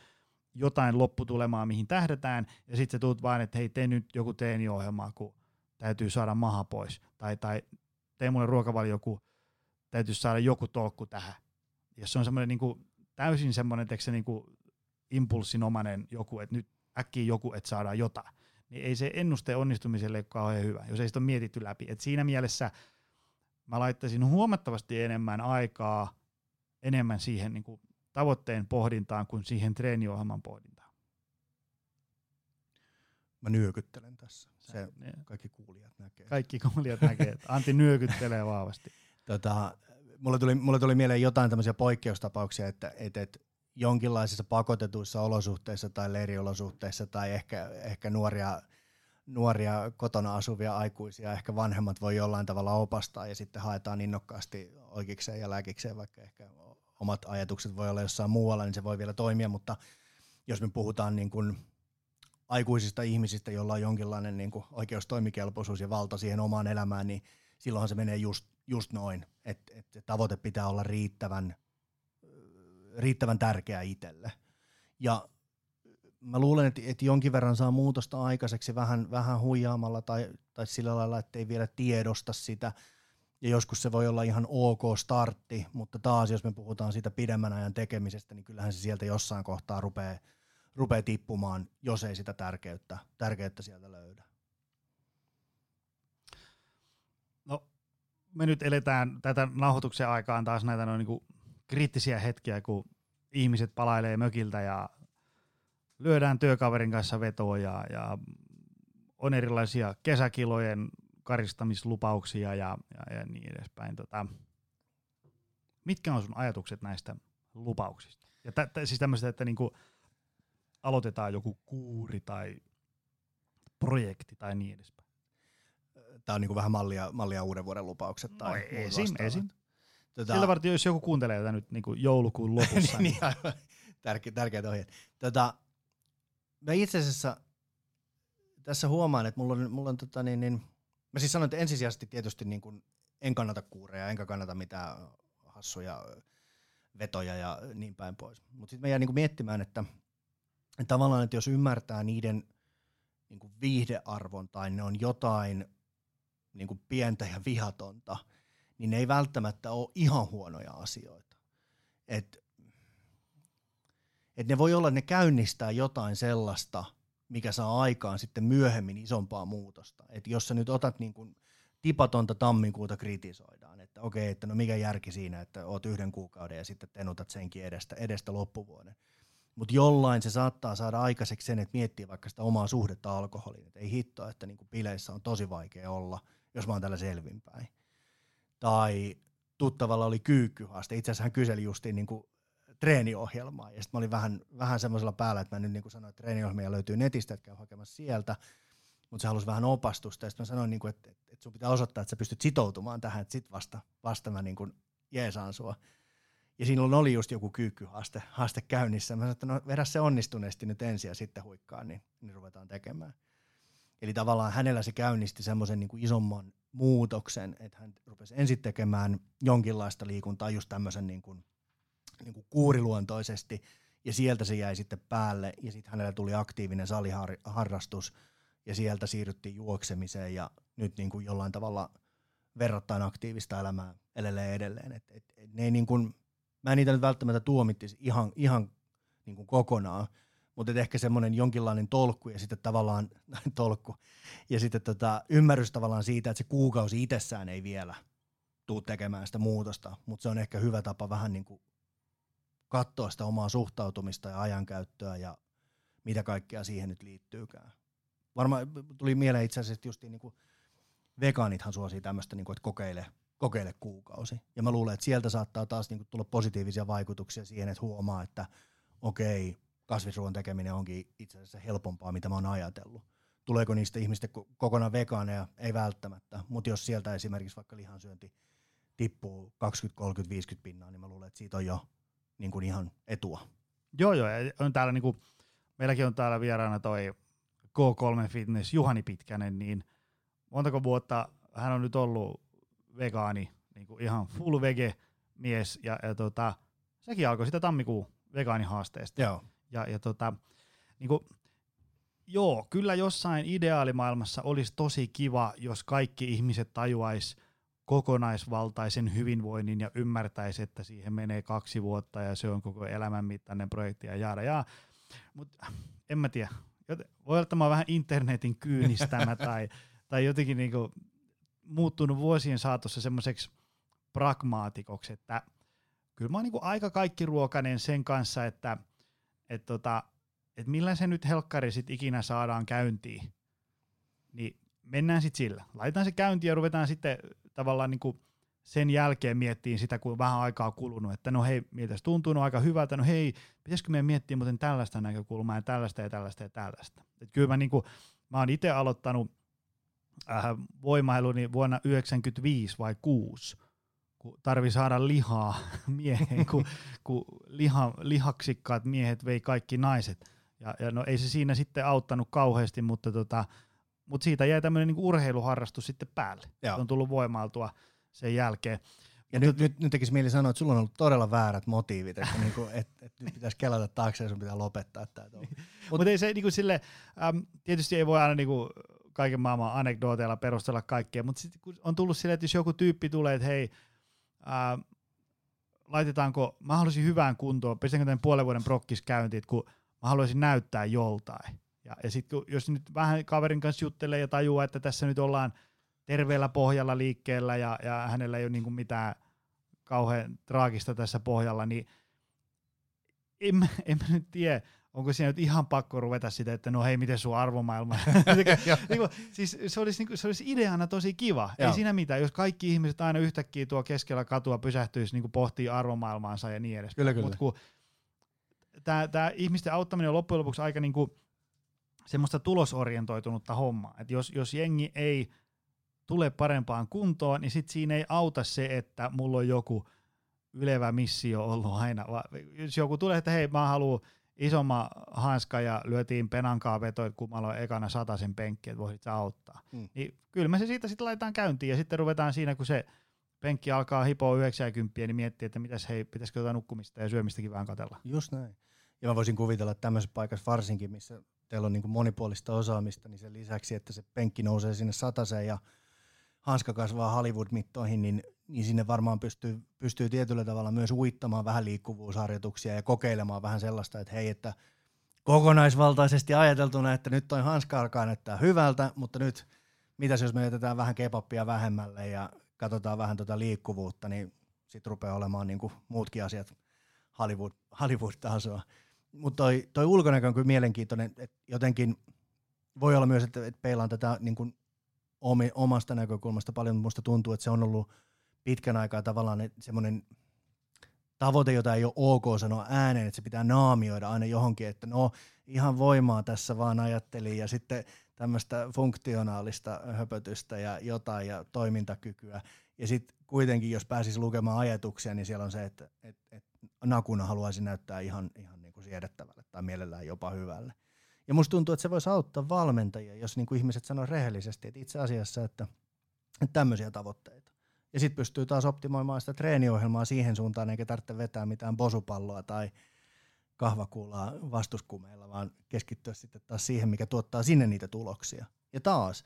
jotain lopputulemaa, mihin tähdätään, ja sitten sä tuut vaan, että hei, tee nyt joku teeniohjelmaa, kun täytyy saada maha pois, tai, tai tee mulle ruokavalio, kun täytyy saada joku tolkku tähän. Jos se on semmoinen niin kuin täysin semmoinen niin kuin impulssinomainen joku, että nyt äkkiä joku, että saadaan jotain, niin ei se ennuste onnistumiselle ole kauhean hyvä, jos ei sitä ole mietitty läpi. Et siinä mielessä mä laittaisin huomattavasti enemmän aikaa enemmän siihen niin kuin tavoitteen pohdintaan kuin siihen treeniohjelman pohdintaan. Mä nyökyttelen tässä. Se, kaikki kuulijat näkee. Kaikki kuulijat näkee. Antti nyökyttelee vahvasti. Tota, mulle, tuli, mulle tuli mieleen jotain tämmöisiä poikkeustapauksia, että et, et jonkinlaisissa pakotetuissa olosuhteissa tai leiriolosuhteissa tai ehkä, ehkä nuoria, nuoria kotona asuvia aikuisia, ehkä vanhemmat voi jollain tavalla opastaa ja sitten haetaan innokkaasti oikeikseen ja lääkikseen, vaikka ehkä omat ajatukset voi olla jossain muualla, niin se voi vielä toimia, mutta jos me puhutaan niin kuin aikuisista ihmisistä, joilla on jonkinlainen niin kuin oikeustoimikelpoisuus ja valta siihen omaan elämään, niin silloinhan se menee just, just noin, että et tavoite pitää olla riittävän, riittävän tärkeä itselle. Ja mä luulen, että, että jonkin verran saa muutosta aikaiseksi vähän, vähän huijaamalla tai, tai sillä lailla, että ei vielä tiedosta sitä. Ja joskus se voi olla ihan ok startti, mutta taas jos me puhutaan siitä pidemmän ajan tekemisestä, niin kyllähän se sieltä jossain kohtaa rupeaa rupeaa tippumaan, jos ei sitä tärkeyttä, tärkeyttä sieltä löydä. No, me nyt eletään tätä nauhoituksen aikaan taas näitä noin niin kuin kriittisiä hetkiä, kun ihmiset palailee mökiltä ja lyödään työkaverin kanssa vetoa ja, ja on erilaisia kesäkilojen karistamislupauksia ja, ja, ja niin edespäin. Tota, mitkä on sun ajatukset näistä lupauksista? Ja tä, tä, siis tämmöistä, että niinku aloitetaan joku kuuri tai projekti tai niin edespäin. Tämä on niinku vähän mallia, mallia uuden vuoden lupaukset. No tai esim, esim. Tota, Sillä varten, jos joku kuuntelee tätä nyt niinku joulukuun lopussa. niin, niin. Tärke, tärkeät ohjeet. Tota, mä itse asiassa tässä huomaan, että mulla on, mulla on tota niin, niin mä siis sanon, että ensisijaisesti tietysti niin kun en kannata kuureja, enkä kannata mitään hassuja vetoja ja niin päin pois. Mutta sitten mä jään niin miettimään, että tavallaan, että jos ymmärtää niiden niin kun viihdearvon tai ne on jotain niin kun pientä ja vihatonta, niin ne ei välttämättä ole ihan huonoja asioita. Et, et ne voi olla, että ne käynnistää jotain sellaista, mikä saa aikaan sitten myöhemmin isompaa muutosta. Että jos sä nyt otat niin kuin tipatonta tammikuuta kritisoidaan, että okei, että no mikä järki siinä, että oot yhden kuukauden ja sitten tenutat senkin edestä, edestä loppuvuoden. Mutta jollain se saattaa saada aikaiseksi sen, että miettii vaikka sitä omaa suhdetta alkoholiin. Et ei hittoa, että niin kuin bileissä on tosi vaikea olla, jos mä oon täällä selvinpäin. Tai tuttavalla oli kyykkyhaaste. Itse asiassa hän kyseli justiin niin kuin treeniohjelmaa. Ja sitten mä olin vähän, vähän semmoisella päällä, että mä nyt niin kuin sanoin, että treeniohjelmia löytyy netistä, että käy hakemassa sieltä, mutta se halusi vähän opastusta. Ja sitten mä sanoin, niin kuin, että, että sun pitää osoittaa, että sä pystyt sitoutumaan tähän, että sit vasta, vasta mä niin kuin jeesaan sua. Ja silloin oli just joku kyykkyhaaste haaste käynnissä. Mä sanoin, että no vedä se onnistuneesti nyt ensin ja sitten huikkaan, niin, niin ruvetaan tekemään. Eli tavallaan hänellä se käynnisti semmoisen niin kuin isomman muutoksen, että hän rupesi ensin tekemään jonkinlaista liikuntaa just tämmöisen niin kuin niin kuin kuuriluontoisesti, ja sieltä se jäi sitten päälle, ja sitten hänellä tuli aktiivinen saliharrastus, ja sieltä siirryttiin juoksemiseen, ja nyt niin kuin jollain tavalla verrattain aktiivista elämää edelleen edelleen. Et, et, et ne ei niin kuin, mä en niitä nyt välttämättä tuomittisi ihan, ihan niin kuin kokonaan, mutta ehkä semmoinen jonkinlainen tolkku, ja sitten tavallaan tolkku, ja sitten tota, ymmärrys tavallaan siitä, että se kuukausi itsessään ei vielä tule tekemään sitä muutosta, mutta se on ehkä hyvä tapa vähän niin kuin katsoa sitä omaa suhtautumista ja ajankäyttöä ja mitä kaikkea siihen nyt liittyykään. Varmaan tuli mieleen itse asiassa, että just niin kuin vegaanithan suosii tämmöistä, niin kuin, että kokeile, kokeile kuukausi. Ja mä luulen, että sieltä saattaa taas niin kuin tulla positiivisia vaikutuksia siihen, että huomaa, että okei, kasvisruoan tekeminen onkin itse asiassa helpompaa, mitä mä oon ajatellut. Tuleeko niistä ihmistä kokonaan vegaaneja? Ei välttämättä, mutta jos sieltä esimerkiksi vaikka lihansyönti tippuu kaksikymmentä, kolmekymmentä, viisikymmentä pinnaa, niin mä luulen, että siitä on jo niin kuin ihan etua. Joo, joo. On täällä niin kuin, meilläkin on täällä vieraana toi Go kolme Fitness Juhani Pitkänen, niin montako vuotta hän on nyt ollut vegaani, niin kuin ihan full vege mies, ja, ja tota, sekin alkoi sitä tammikuun vegaanihaasteesta. Joo. Ja, ja tota, niin kuin, joo, kyllä jossain ideaalimaailmassa olisi tosi kiva, jos kaikki ihmiset tajuaisi kokonaisvaltaisen hyvinvoinnin ja ymmärtäisi, että siihen menee kaksi vuotta ja se on koko elämän mittainen projekti ja jaada jaa. Mutta en mä tiedä. Voi olla, että mä oon vähän internetin kyynistämä tai, tai jotenkin niinku muuttunut vuosien saatossa semmoiseksi pragmaatikoksi, että kyllä mä oon niinku aika kaikkiruokainen sen kanssa, että et tota, et millä se nyt helkkari sit ikinä saadaan käyntiin, niin mennään sit sillä. Laitetaan se käyntiin ja ruvetaan sitten tavallaan niinku sen jälkeen miettiin sitä, kun vähän aikaa kulunut, että no hei, miltä se tuntuu, no aika hyvältä, no hei, pitäisikö meidän miettiä muuten tällaista näkökulmaa ja tällaista ja tällaista ja tällaista. Et kyllä mä, niinku, mä oon itse aloittanut äh, voimailuni vuonna yhdeksänkymmentäviisi vai kuusi, kun tarvii saada lihaa miehen, kun, kun liha, lihaksikkaat miehet vei kaikki naiset. Ja, ja no ei se siinä sitten auttanut kauheasti, mutta tota, mut siitä jäi tämmöinen niinku urheiluharrastus sitten päälle. Se on tullut voimailtua sen jälkeen. Ja nyt, nyt, nyt tekisi mieli sanoa, että sulla on ollut todella väärät motiivit, että niinku, et, et nyt pitäisi kelata taakse ja sun pitää lopettaa tämä. Mutta Mut ei se niinku sille, äm, tietysti ei voi aina niinku kaiken maailman anekdooteilla perustella kaikkea, mutta sitten kun on tullut silleen, että jos joku tyyppi tulee, että hei, ää, laitetaanko, mä haluaisin hyvään kuntoon, pistetäänkö tämän puolen vuoden brokkis käyntiin, kun mä haluaisin näyttää joltain. Ja, ja sitten jos nyt vähän kaverin kanssa juttelee ja tajuaa, että tässä nyt ollaan terveellä pohjalla liikkeellä ja, ja hänellä ei ole niin kuin mitään kauhean traagista tässä pohjalla, niin en mä, en mä nyt tiedä, onko siinä nyt ihan pakko ruveta sitä, että no hei, miten sun arvomaailma. niin kuin, siis se olisi, niin se olisi ideana tosi kiva, Joo. ei siinä mitään, jos kaikki ihmiset aina yhtäkkiä tuo keskellä katua pysähtyisi niin pohtii arvomaailmaansa ja niin edes. Mutta kun tämä ihmisten auttaminen on loppujen lopuksi aika niin kuin semmoista tulosorientoitunutta hommaa, että jos, jos jengi ei tulee parempaan kuntoon, niin sitten siinä ei auta se, että mulla on joku ylevä missio ollut aina. Va- jos joku tulee, että hei, mä haluan isomman hanska ja lyötiin penankaa vetoja, kun mä aloin ekana sataisen penkkiä, että voisit sä auttaa. Mm. Niin kyllä me se siitä sitten laitetaan käyntiin ja sitten ruvetaan siinä, kun se penkki alkaa hipoa yhdeksänkymmentä, niin miettii, että mitäs hei, pitäisikö jotain nukkumista ja syömistäkin vähän katsella. Just näin. Ja mä voisin kuvitella, että tämmöisessä paikassa varsinkin, missä teillä on niin kuin monipuolista osaamista, niin sen lisäksi, että se penkki nousee sinne sataseen ja hanska kasvaa Hollywood-mittoihin, niin, niin sinne varmaan pystyy, pystyy tietyllä tavalla myös uittamaan vähän liikkuvuusharjoituksia ja kokeilemaan vähän sellaista, että hei, että kokonaisvaltaisesti ajateltuna, että nyt toi hanska alkaa näyttää hyvältä, mutta nyt mitäs jos me jätetään vähän kebappia vähemmälle ja katsotaan vähän tuota liikkuvuutta, niin sit rupeaa olemaan niin kuin muutkin asiat Hollywood, Hollywood-tasoa. Mutta toi, toi ulkonäkö on kyllä mielenkiintoinen, että jotenkin voi olla myös, että, että peilaan tätä niin kuin omasta näkökulmasta paljon, mutta musta tuntuu, että se on ollut pitkän aikaa tavallaan semmoinen tavoite, jota ei ole ok sanoa ääneen, että se pitää naamioida aina johonkin, että no ihan voimaa tässä vaan ajattelin ja sitten tämmöistä funktionaalista höpötystä ja jotain ja toimintakykyä. Ja sitten kuitenkin, jos pääsisi lukemaan ajatuksia, niin siellä on se, että et, et nakuna haluaisi näyttää ihan, ihan niin kuin siedettävälle tai mielellään jopa hyvälle. Ja musta tuntuu, että se voisi auttaa valmentajia, jos niin kuin ihmiset sanoo rehellisesti, että itse asiassa, että, että tämmöisiä tavoitteita. Ja sitten pystyy taas optimoimaan sitä treeniohjelmaa siihen suuntaan, eikä tarvitse vetää mitään bosupalloa tai kahvakuulaa vastuskumeilla, vaan keskittyä sitten taas siihen, mikä tuottaa sinne niitä tuloksia. Ja taas,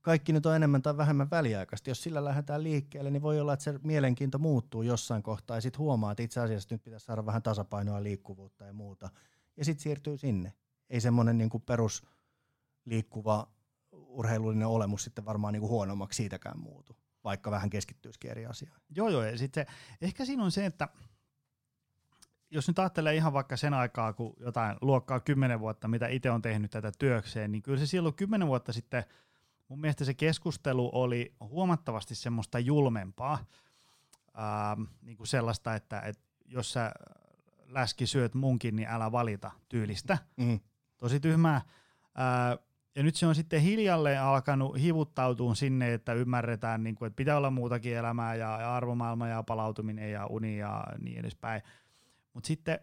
kaikki nyt on enemmän tai vähemmän väliaikaista. Jos sillä lähdetään liikkeelle, niin voi olla, että se mielenkiinto muuttuu jossain kohtaa, ja sitten huomaa, että itse asiassa nyt pitäisi saada vähän tasapainoa, liikkuvuutta ja muuta. Ja sitten siirtyy sinne. Ei semmoinen niinku perus liikkuva urheilullinen olemus sitten varmaan niinku huonommaksi siitäkään muutu, vaikka vähän keskittyisikin eri asiaan. Joo, joo. Ja sitten ehkä siinä on se, että jos nyt ajattelee ihan vaikka sen aikaa, kun jotain luokkaa kymmenen vuotta, mitä itse on tehnyt tätä työkseen, niin kyllä se silloin kymmenen vuotta sitten mun mielestä se keskustelu oli huomattavasti semmoista julmempaa, ähm, niin kuin sellaista, että et jos sä läski syöt munkin, niin älä valita tyylistä. Mm. Tosi tyhmää. Ää, ja nyt se on sitten hiljalleen alkanut hivuttautua sinne, että ymmärretään, niin kuin, että pitää olla muutakin elämää ja, ja arvomaailma ja palautuminen ja uni ja niin edespäin. Mutta sitten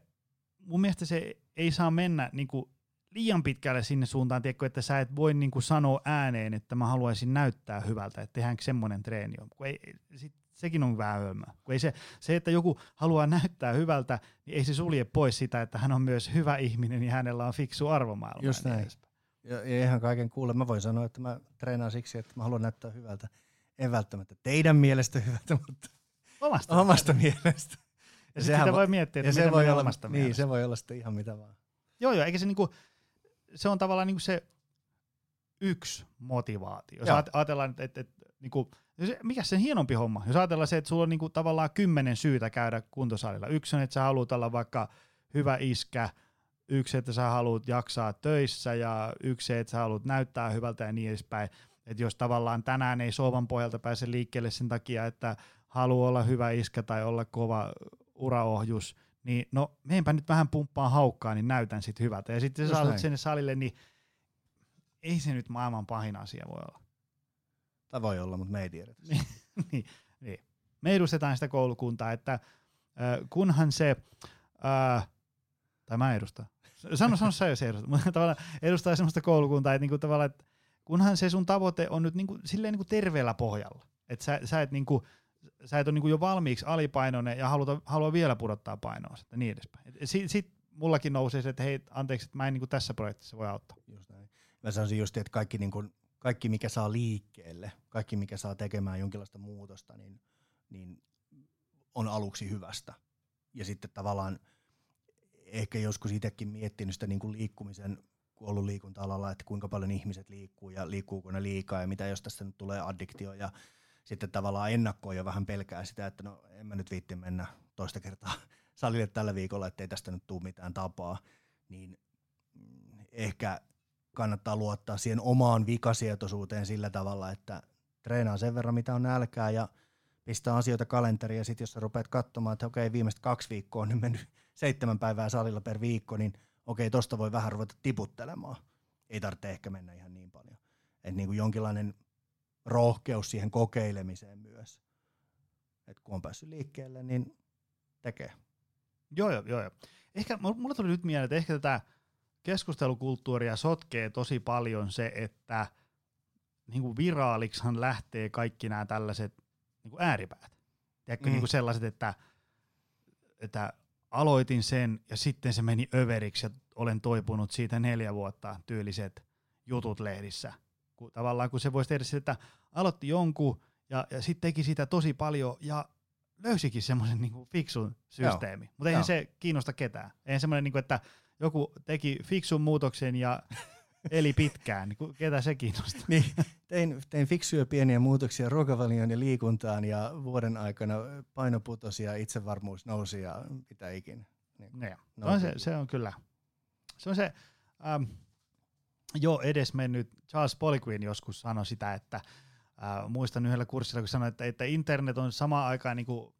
mun mielestä se ei saa mennä niin kuin liian pitkälle sinne suuntaan, tiedätkö, että sä et voi niin kuin sanoa ääneen, että mä haluaisin näyttää hyvältä, että tehdäänkö semmoinen treeni, kun ei, sit sekin on vähän hölmöä. Kun se, se, että joku haluaa näyttää hyvältä, niin ei se sulje pois sitä, että hän on myös hyvä ihminen ja hänellä on fiksu arvomaailma. Just näin. Ja, ja ihan kaiken kuulla. Mä voin sanoa, että mä treenaan siksi, että mä haluan näyttää hyvältä. En välttämättä teidän mielestä hyvältä, mutta omasta, omasta mielestä. Ja, ja sitä voi miettiä, että mitä voi olla omasta mielestä. Niin, se voi olla sitten ihan mitä vaan. Joo, joo, eikä se niinku... Se on tavallaan niinku se yksi motivaatio. Jos ajatellaan, että, että, että niinku, mikä sen hienompi homma? Jos ajatellaan se, että sulla on niinku tavallaan kymmenen syytä käydä kuntosalilla. Yksi on, että sä haluat olla vaikka hyvä iskä. Yksi, että sä haluat jaksaa töissä. Ja yksi, että sä haluat näyttää hyvältä ja niin edespäin. Että jos tavallaan tänään ei sovan pohjalta pääse liikkeelle sen takia, että haluaa olla hyvä iskä tai olla kova uraohjus, niin no meenpä nyt vähän pumppaan haukkaa, niin näytän sit hyvältä. Ja sitten sä saat sinne salille, niin ei se nyt maailman pahin asia voi olla. Tai voi olla, mutta me ei tiedetä. niin, niin. Me edustetaan sitä koulukuntaa, että äh, kunhan se, äh, tai mä edustan, sano, sano sä jos edustan, mutta tavallaan edustaa semmoista koulukuntaa, että niinku tavallaan, että kunhan se sun tavoite on nyt niinku, silleen niinku terveellä pohjalla, että sä, sä et niinku, sä et ole niin jo valmiiksi alipainoinen ja haluta, haluaa vielä pudottaa painoa ja niin edespäin. Sitten sit mullakin nousee se, että hei, anteeksi, että mä en niin kuin tässä projektissa voi auttaa. Just näin. Mä sanoisin just, että kaikki, niin kuin, kaikki mikä saa liikkeelle, kaikki mikä saa tekemään jonkinlaista muutosta, niin, niin on aluksi hyvästä. Ja sitten tavallaan ehkä joskus itsekin miettinyt sitä niin kuin liikkumisen, kun ollut liikunta-alalla, että kuinka paljon ihmiset liikkuu ja liikkuuko ne liikaa ja mitä jos tässä nyt tulee addiktio ja sitten tavallaan ennakkoon jo vähän pelkää sitä, että no en mä nyt viitti mennä toista kertaa salille tällä viikolla, ettei tästä nyt tule mitään tapaa, niin ehkä kannattaa luottaa siihen omaan vikasietoisuuteen sillä tavalla, että treenaa sen verran mitä on nälkää ja pistää asioita kalenteriin ja sitten jos sä rupeat katsomaan, että okei viimeiset kaksi viikkoa on nyt mennyt seitsemän päivää salilla per viikko, niin okei tosta voi vähän ruveta tiputtelemaan, ei tarvitse ehkä mennä ihan niin paljon, että niin kuin jonkinlainen rohkeus siihen kokeilemiseen myös. Et kun on päässyt liikkeelle, niin tekee. Joo, joo, joo. Ehkä mulla tuli nyt mieleen, että ehkä tätä keskustelukulttuuria sotkee tosi paljon se, että niinku viraaliksihan lähtee kaikki nämä tällaiset niinku ääripäät. Tiedätkö, mm. niinku sellaiset, että, että aloitin sen ja sitten se meni överiksi ja olen toipunut siitä neljä vuotta tyyliset jutut lehdissä. Kun tavallaan kun se voisi tehdä sitä, että aloitti jonkun ja, ja sitten teki sitä tosi paljon ja löysikin semmoisen niinku fiksun systeemi. Mutta eihän Joo. se kiinnosta ketään. Eihän semmoinen, niinku, että joku teki fiksun muutoksen ja eli pitkään. Niin ketä se kiinnostaa? Niin, tein, tein fiksuja pieniä muutoksia ruokavalioon ja liikuntaan ja vuoden aikana paino putosi ja itsevarmuus nousi ja mitä ikinä. Niin, no, nousi. Se, se on kyllä. Se on se... Ähm, Joo, edesmennyt Charles Poliquin joskus sanoi sitä, että ää, muistan yhdellä kurssilla, kun sanoi, että, että internet on samaan aikaan niin kuin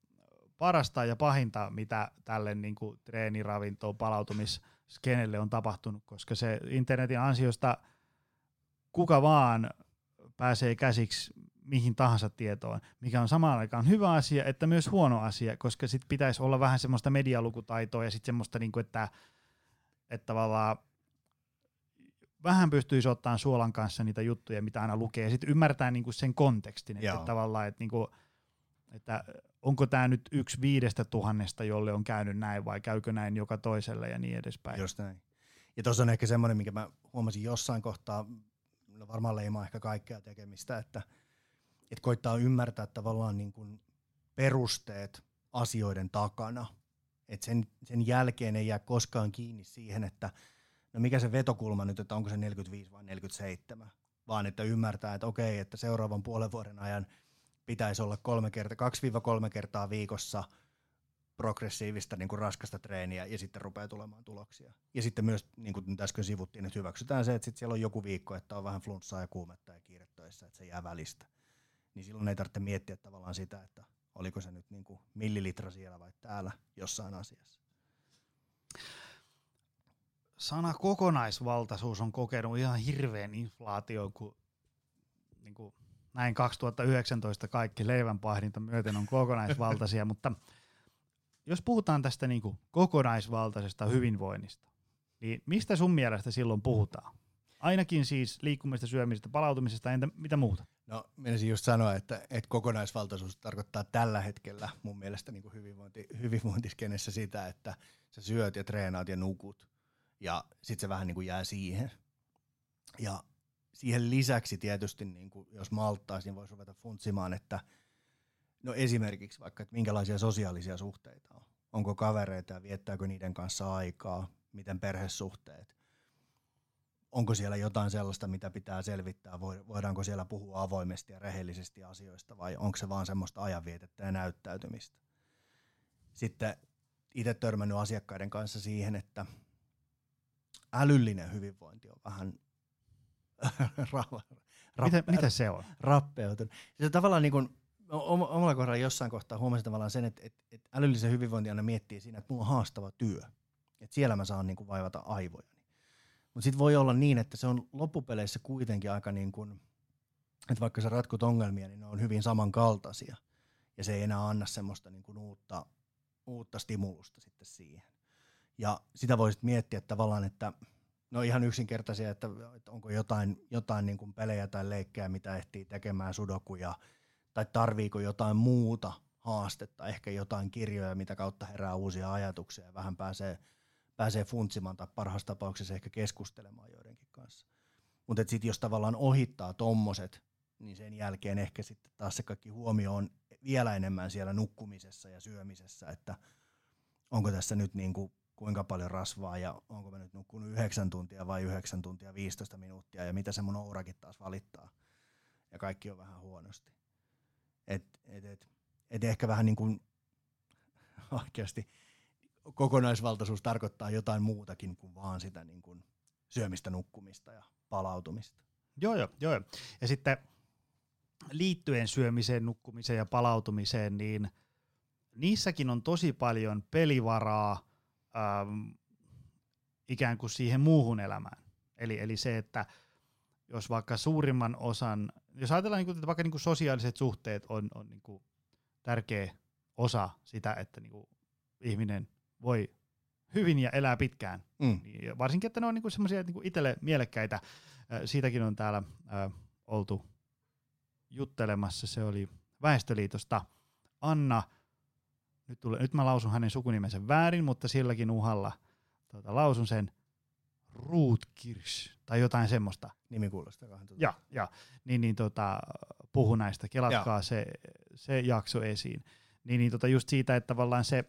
parasta ja pahinta, mitä tälle niin kuin treeniravintoon palautumisskenelle on tapahtunut, koska se internetin ansiosta kuka vaan pääsee käsiksi mihin tahansa tietoon, mikä on samaan aikaan hyvä asia, että myös huono asia, koska sit pitäisi olla vähän semmoista medialukutaitoa ja sitten semmoista, niin kuin, että, että tavallaan vähän pystyisi ottaa suolan kanssa niitä juttuja, mitä aina lukee, ja sitten ymmärtää niinku sen kontekstin, että et tavallaan, että niinku, että onko tämä nyt yksi viidestä tuhannesta, jolle on käynyt näin, vai käykö näin joka toiselle, ja niin edespäin. Just näin. Ja tuossa on ehkä semmoinen, minkä mä huomasin jossain kohtaa, no varmaan leimaa ehkä kaikkea tekemistä, että et koittaa ymmärtää tavallaan niin kuin perusteet asioiden takana, että sen, sen jälkeen ei jää koskaan kiinni siihen, että no mikä se vetokulma nyt, että onko se neljäkymmentäviisi vai neljäkymmentäseitsemän, vaan että ymmärtää, että okei, että seuraavan puolen vuoden ajan pitäisi olla kolme kertaa, kaksi-kolme kertaa viikossa progressiivista niin kuin raskasta treeniä ja sitten rupeaa tulemaan tuloksia. Ja sitten myös, niin kuin nyt äsken sivuttiin, että hyväksytään se, että sitten siellä on joku viikko, että on vähän flunssaa ja kuumetta ja kiire töissä, että se jää välistä. Niin silloin ei tarvitse miettiä tavallaan sitä, että oliko se nyt niin kuin millilitra siellä vai täällä jossain asiassa. Sana kokonaisvaltaisuus on kokenut ihan hirveän inflaatioon, kun niin kuin näin kaksituhattayhdeksäntoista kaikki leivänpahdinta myöten on kokonaisvaltaisia, mutta jos puhutaan tästä niin kuin kokonaisvaltaisesta hyvinvoinnista, Niin mistä sun mielestä silloin puhutaan? Ainakin siis liikkumista, syömisestä, palautumisesta, entä mitä muuta? No, menisin just sanoa, että, että kokonaisvaltaisuus tarkoittaa tällä hetkellä mun mielestä niin kuin hyvinvointi, hyvinvointiskenessä sitä, että sä syöt ja treenaat ja nukut ja sit se vähän niin kuin jää siihen. Ja siihen lisäksi tietysti, niin kuin jos malttaisi, niin voisi ruveta funtsimaan, että no esimerkiksi vaikka, että minkälaisia sosiaalisia suhteita on. Onko kavereita ja viettääkö niiden kanssa aikaa, miten perhesuhteet. Onko siellä jotain sellaista, mitä pitää selvittää? Voidaanko siellä puhua avoimesti ja rehellisesti asioista vai onko se vaan semmoista ajanvietettä ja näyttäytymistä? Sitten itse törmännyt asiakkaiden kanssa siihen, että älyllinen hyvinvointi on vähän rappe- mitä se on? Rappeutunut. Se tavallaan niin kuin omalla kohdalla jossain kohtaa huomasin tavallaan sen, että, että, että älyllisen hyvinvointi aina miettii siinä, että mulla on haastava työ. Että siellä mä saan niin kuin vaivata aivoja. Mutta sitten voi olla niin, että se on loppupeleissä kuitenkin aika niin kuin, että vaikka sä ratkot ongelmia, niin ne on hyvin samankaltaisia. Ja se ei enää anna semmoista niin kuin uutta, uutta stimulusta sitten siihen. Ja sitä voisit miettiä tavallaan, että no ihan yksinkertaisia, että, että onko jotain, jotain niin kuin pelejä tai leikkejä, mitä ehtii tekemään sudokuja, tai tarviiko jotain muuta haastetta, ehkä jotain kirjoja, mitä kautta herää uusia ajatuksia ja vähän pääsee pääsee funtsimaan tai parhaassa tapauksessa ehkä keskustelemaan joidenkin kanssa. Mutta sitten jos tavallaan ohittaa tommoset, niin sen jälkeen ehkä sitten taas se kaikki huomio on vielä enemmän siellä nukkumisessa ja syömisessä, että onko tässä nyt niinku kuinka paljon rasvaa ja onko mä nyt nukkunut yhdeksän tuntia vai yhdeksän tuntia viisitoista minuuttia ja mitä se mun ourakin taas valittaa. Ja kaikki on vähän huonosti. Et, et, et, et ehkä vähän niin kuin oikeasti kokonaisvaltaisuus tarkoittaa jotain muutakin kuin vaan sitä niin kuin syömistä, nukkumista ja palautumista. Joo, joo, joo. Ja sitten liittyen syömiseen, nukkumiseen ja palautumiseen, niin niissäkin on tosi paljon pelivaraa äm, ikään kuin siihen muuhun elämään. Eli, eli se, että jos vaikka suurimman osan, jos ajatellaan, että vaikka niin kuin sosiaaliset suhteet on, on niin kuin tärkeä osa sitä, että niin kuin ihminen voi hyvin ja elää pitkään. Mm. Varsinkin, että ne on niinku semmoisia niinku itselle mielekkäitä. Siitäkin on täällä äh, oltu juttelemassa. Se oli Väestöliitosta Anna. Nyt, tule, nyt mä lausun hänen sukunimensä väärin, mutta silläkin uhalla tuota, lausun sen Rootkirsch tai jotain semmoista. Nimi kuulostaa vähän tuota. Ja, ja. Niin, niin tota, puhu näistä. Kelatkaa ja. se, se jakso esiin. Niin, niin tota, just siitä, että tavallaan se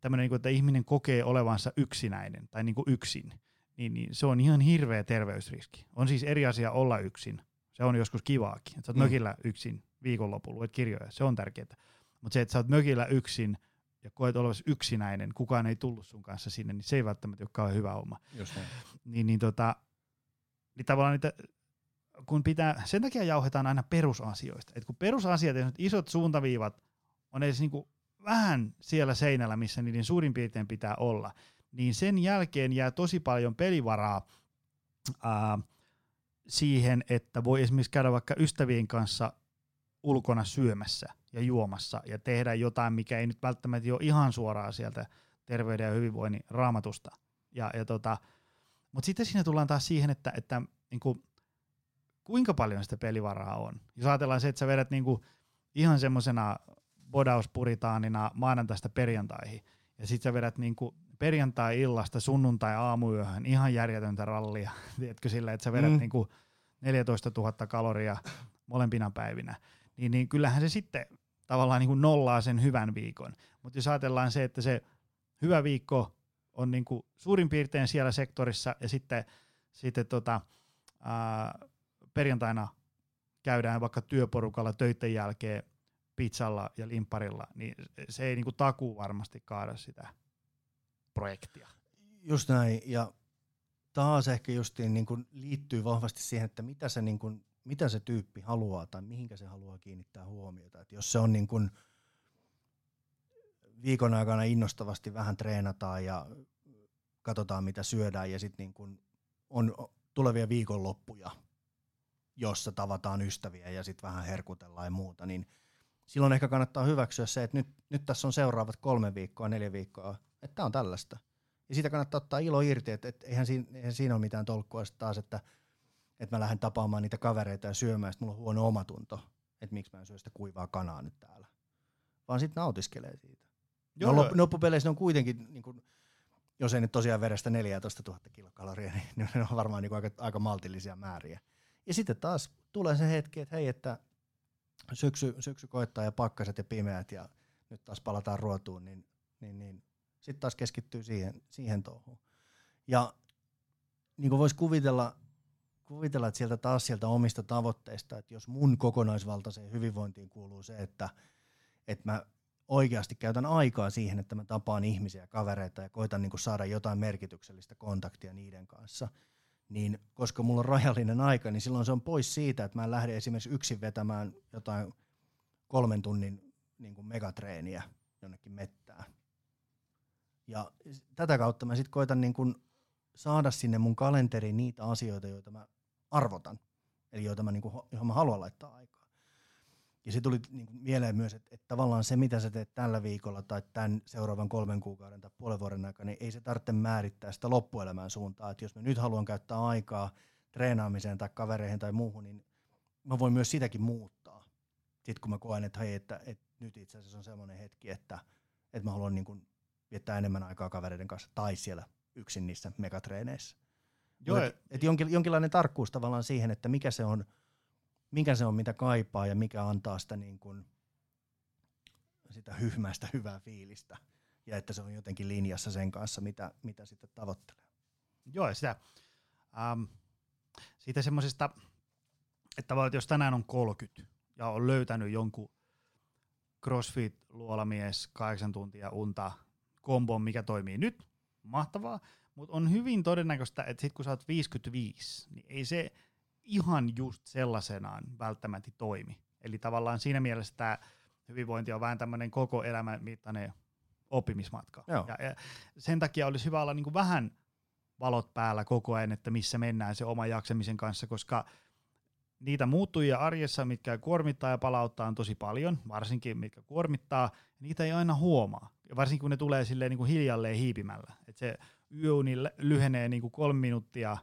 tämmöinen, että ihminen kokee olevansa yksinäinen tai niin kuin yksin, niin se on ihan hirveä terveysriski. On siis eri asia olla yksin. Se on joskus kivaakin. Sä oot mm. mökillä yksin viikonlopulla, luet kirjoja, se on tärkeää. Mutta se, että sä oot mökillä yksin ja koet olevasi yksinäinen, kukaan ei tullut sun kanssa sinne, niin se ei välttämättä olekaan hyvä homma. Niin, niin, tota, niin tavallaan niitä, kun pitää, sen takia jauhetaan aina perusasioista. Et kun perusasiat, jos isot suuntaviivat on edes niinku vähän siellä seinällä, missä niiden suurin piirtein pitää olla, niin sen jälkeen jää tosi paljon pelivaraa ää, siihen, että voi esimerkiksi käydä vaikka ystävien kanssa ulkona syömässä ja juomassa ja tehdä jotain, mikä ei nyt välttämättä ole ihan suoraan sieltä terveyden ja hyvinvoinnin raamatusta. Ja, ja tota, mutta sitten siinä tullaan taas siihen, että, että niin kuin, kuinka paljon sitä pelivaraa on. Jos ajatellaan se, että sä vedät niin kuin ihan semmosena bodauspuritaanina maanantaista perjantaihin. Ja sit sä vedät niinku perjantai-illasta sunnuntai-aamuyöhön ihan järjetöntä rallia. Tiedätkö sillä, että sä vedät mm. niinku neljätoista tuhatta kaloria molempina päivinä. Niin, niin kyllähän se sitten tavallaan niinku nollaa sen hyvän viikon. Mutta jos ajatellaan se, että se hyvä viikko on niinku suurin piirtein siellä sektorissa ja sitten, sitten tota, ää, perjantaina käydään vaikka työporukalla töiden jälkeen pizzalla ja limpparilla, niin se ei niinku takuu varmasti kaada sitä projektia. Just näin, ja taas ehkä justiin niinku liittyy vahvasti siihen, että mitä se, niinku, mitä se tyyppi haluaa tai mihinkä se haluaa kiinnittää huomiota. Et jos se on niinku viikon aikana innostavasti vähän treenataan ja katsotaan mitä syödään ja sitten niinku on tulevia viikonloppuja, jossa tavataan ystäviä ja sitten vähän herkutellaan ja muuta, niin silloin ehkä kannattaa hyväksyä se, että nyt, nyt tässä on seuraavat kolme viikkoa, neljä viikkoa, että tämä on tällaista. Ja siitä kannattaa ottaa ilo irti, että et eihän, eihän siinä ole mitään tolkkua taas, että et mä lähden tapaamaan niitä kavereita ja syömään, että mulla on huono omatunto, että miksi mä en syö sitä kuivaa kanaa nyt täällä. Vaan sitten nautiskelee siitä. Joo, no, loppupeleissä ne on kuitenkin, niin kun, jos ei nyt tosiaan verestä neljätoista tuhatta kilokaloria, niin ne on varmaan niin aika, aika maltillisia määriä. Ja sitten taas tulee se hetki, että hei, että syksy, syksy koittaa ja pakkaset ja pimeät ja nyt taas palataan ruotuun, niin, niin, niin sitten taas keskittyy siihen, siihen touhuun. Ja niin kuin voisi kuvitella, kuvitella, että sieltä taas sieltä omista tavoitteista, että jos mun kokonaisvaltaiseen hyvinvointiin kuuluu se, että, että mä oikeasti käytän aikaa siihen, että mä tapaan ihmisiä ja kavereita ja koitan niin kuin saada jotain merkityksellistä kontaktia niiden kanssa, niin koska mulla on rajallinen aika, niin silloin se on pois siitä, että mä en lähde esimerkiksi yksin vetämään jotain kolmen tunnin niin kuin megatreeniä jonnekin mettään. Ja tätä kautta mä sitten koitan niin kuin saada sinne mun kalenteriin niitä asioita, joita mä arvotan, eli joita mä niin kuin, johon mä haluan laittaa aikaa. Ja se tuli niin kuin mieleen myös, että, että tavallaan se, mitä sä teet tällä viikolla tai tämän seuraavan kolmen kuukauden tai puolen vuoden aikana, niin ei se tarvitse määrittää sitä loppuelämän suuntaa. Että jos mä nyt haluan käyttää aikaa treenaamiseen tai kavereihin tai muuhun, niin mä voin myös sitäkin muuttaa. Sitten kun mä koen, että hei, että, että nyt itse asiassa on semmoinen hetki, että, että mä haluan niin kuin viettää enemmän aikaa kavereiden kanssa tai siellä yksin niissä megatreeneissä. Joo, et, et jonkinlainen tarkkuus tavallaan siihen, että mikä se on, mikä se on, mitä kaipaa ja mikä antaa sitä, niin kuin, sitä hyhmäistä hyvää fiilistä ja että se on jotenkin linjassa sen kanssa, mitä, mitä sitten tavoittelee. Joo, ja sitä, ähm, siitä semmoisesta, että jos tänään on kolmekymmentä ja on löytänyt jonkun crossfit-luolamies, kahdeksan tuntia unta, kombon, mikä toimii nyt, mahtavaa, mutta on hyvin todennäköistä, että sit kun sä oot viisikymmentäviisi, niin ei se ihan just sellaisenaan välttämättä toimi. Eli tavallaan siinä mielessä tämä hyvinvointi on vähän tämmöinen koko elämän mittainen oppimismatka. Ja, ja sen takia olisi hyvä olla niinku vähän valot päällä koko ajan, että missä mennään se oma jaksamisen kanssa, koska niitä muuttujia arjessa, mitkä kuormittaa ja palauttaa on tosi paljon, varsinkin mitkä kuormittaa, niitä ei aina huomaa. Varsinkin kun ne tulee silleen niin kuin hiljalleen hiipimällä. Et se yöuni lyhenee niin kuin kolme minuuttia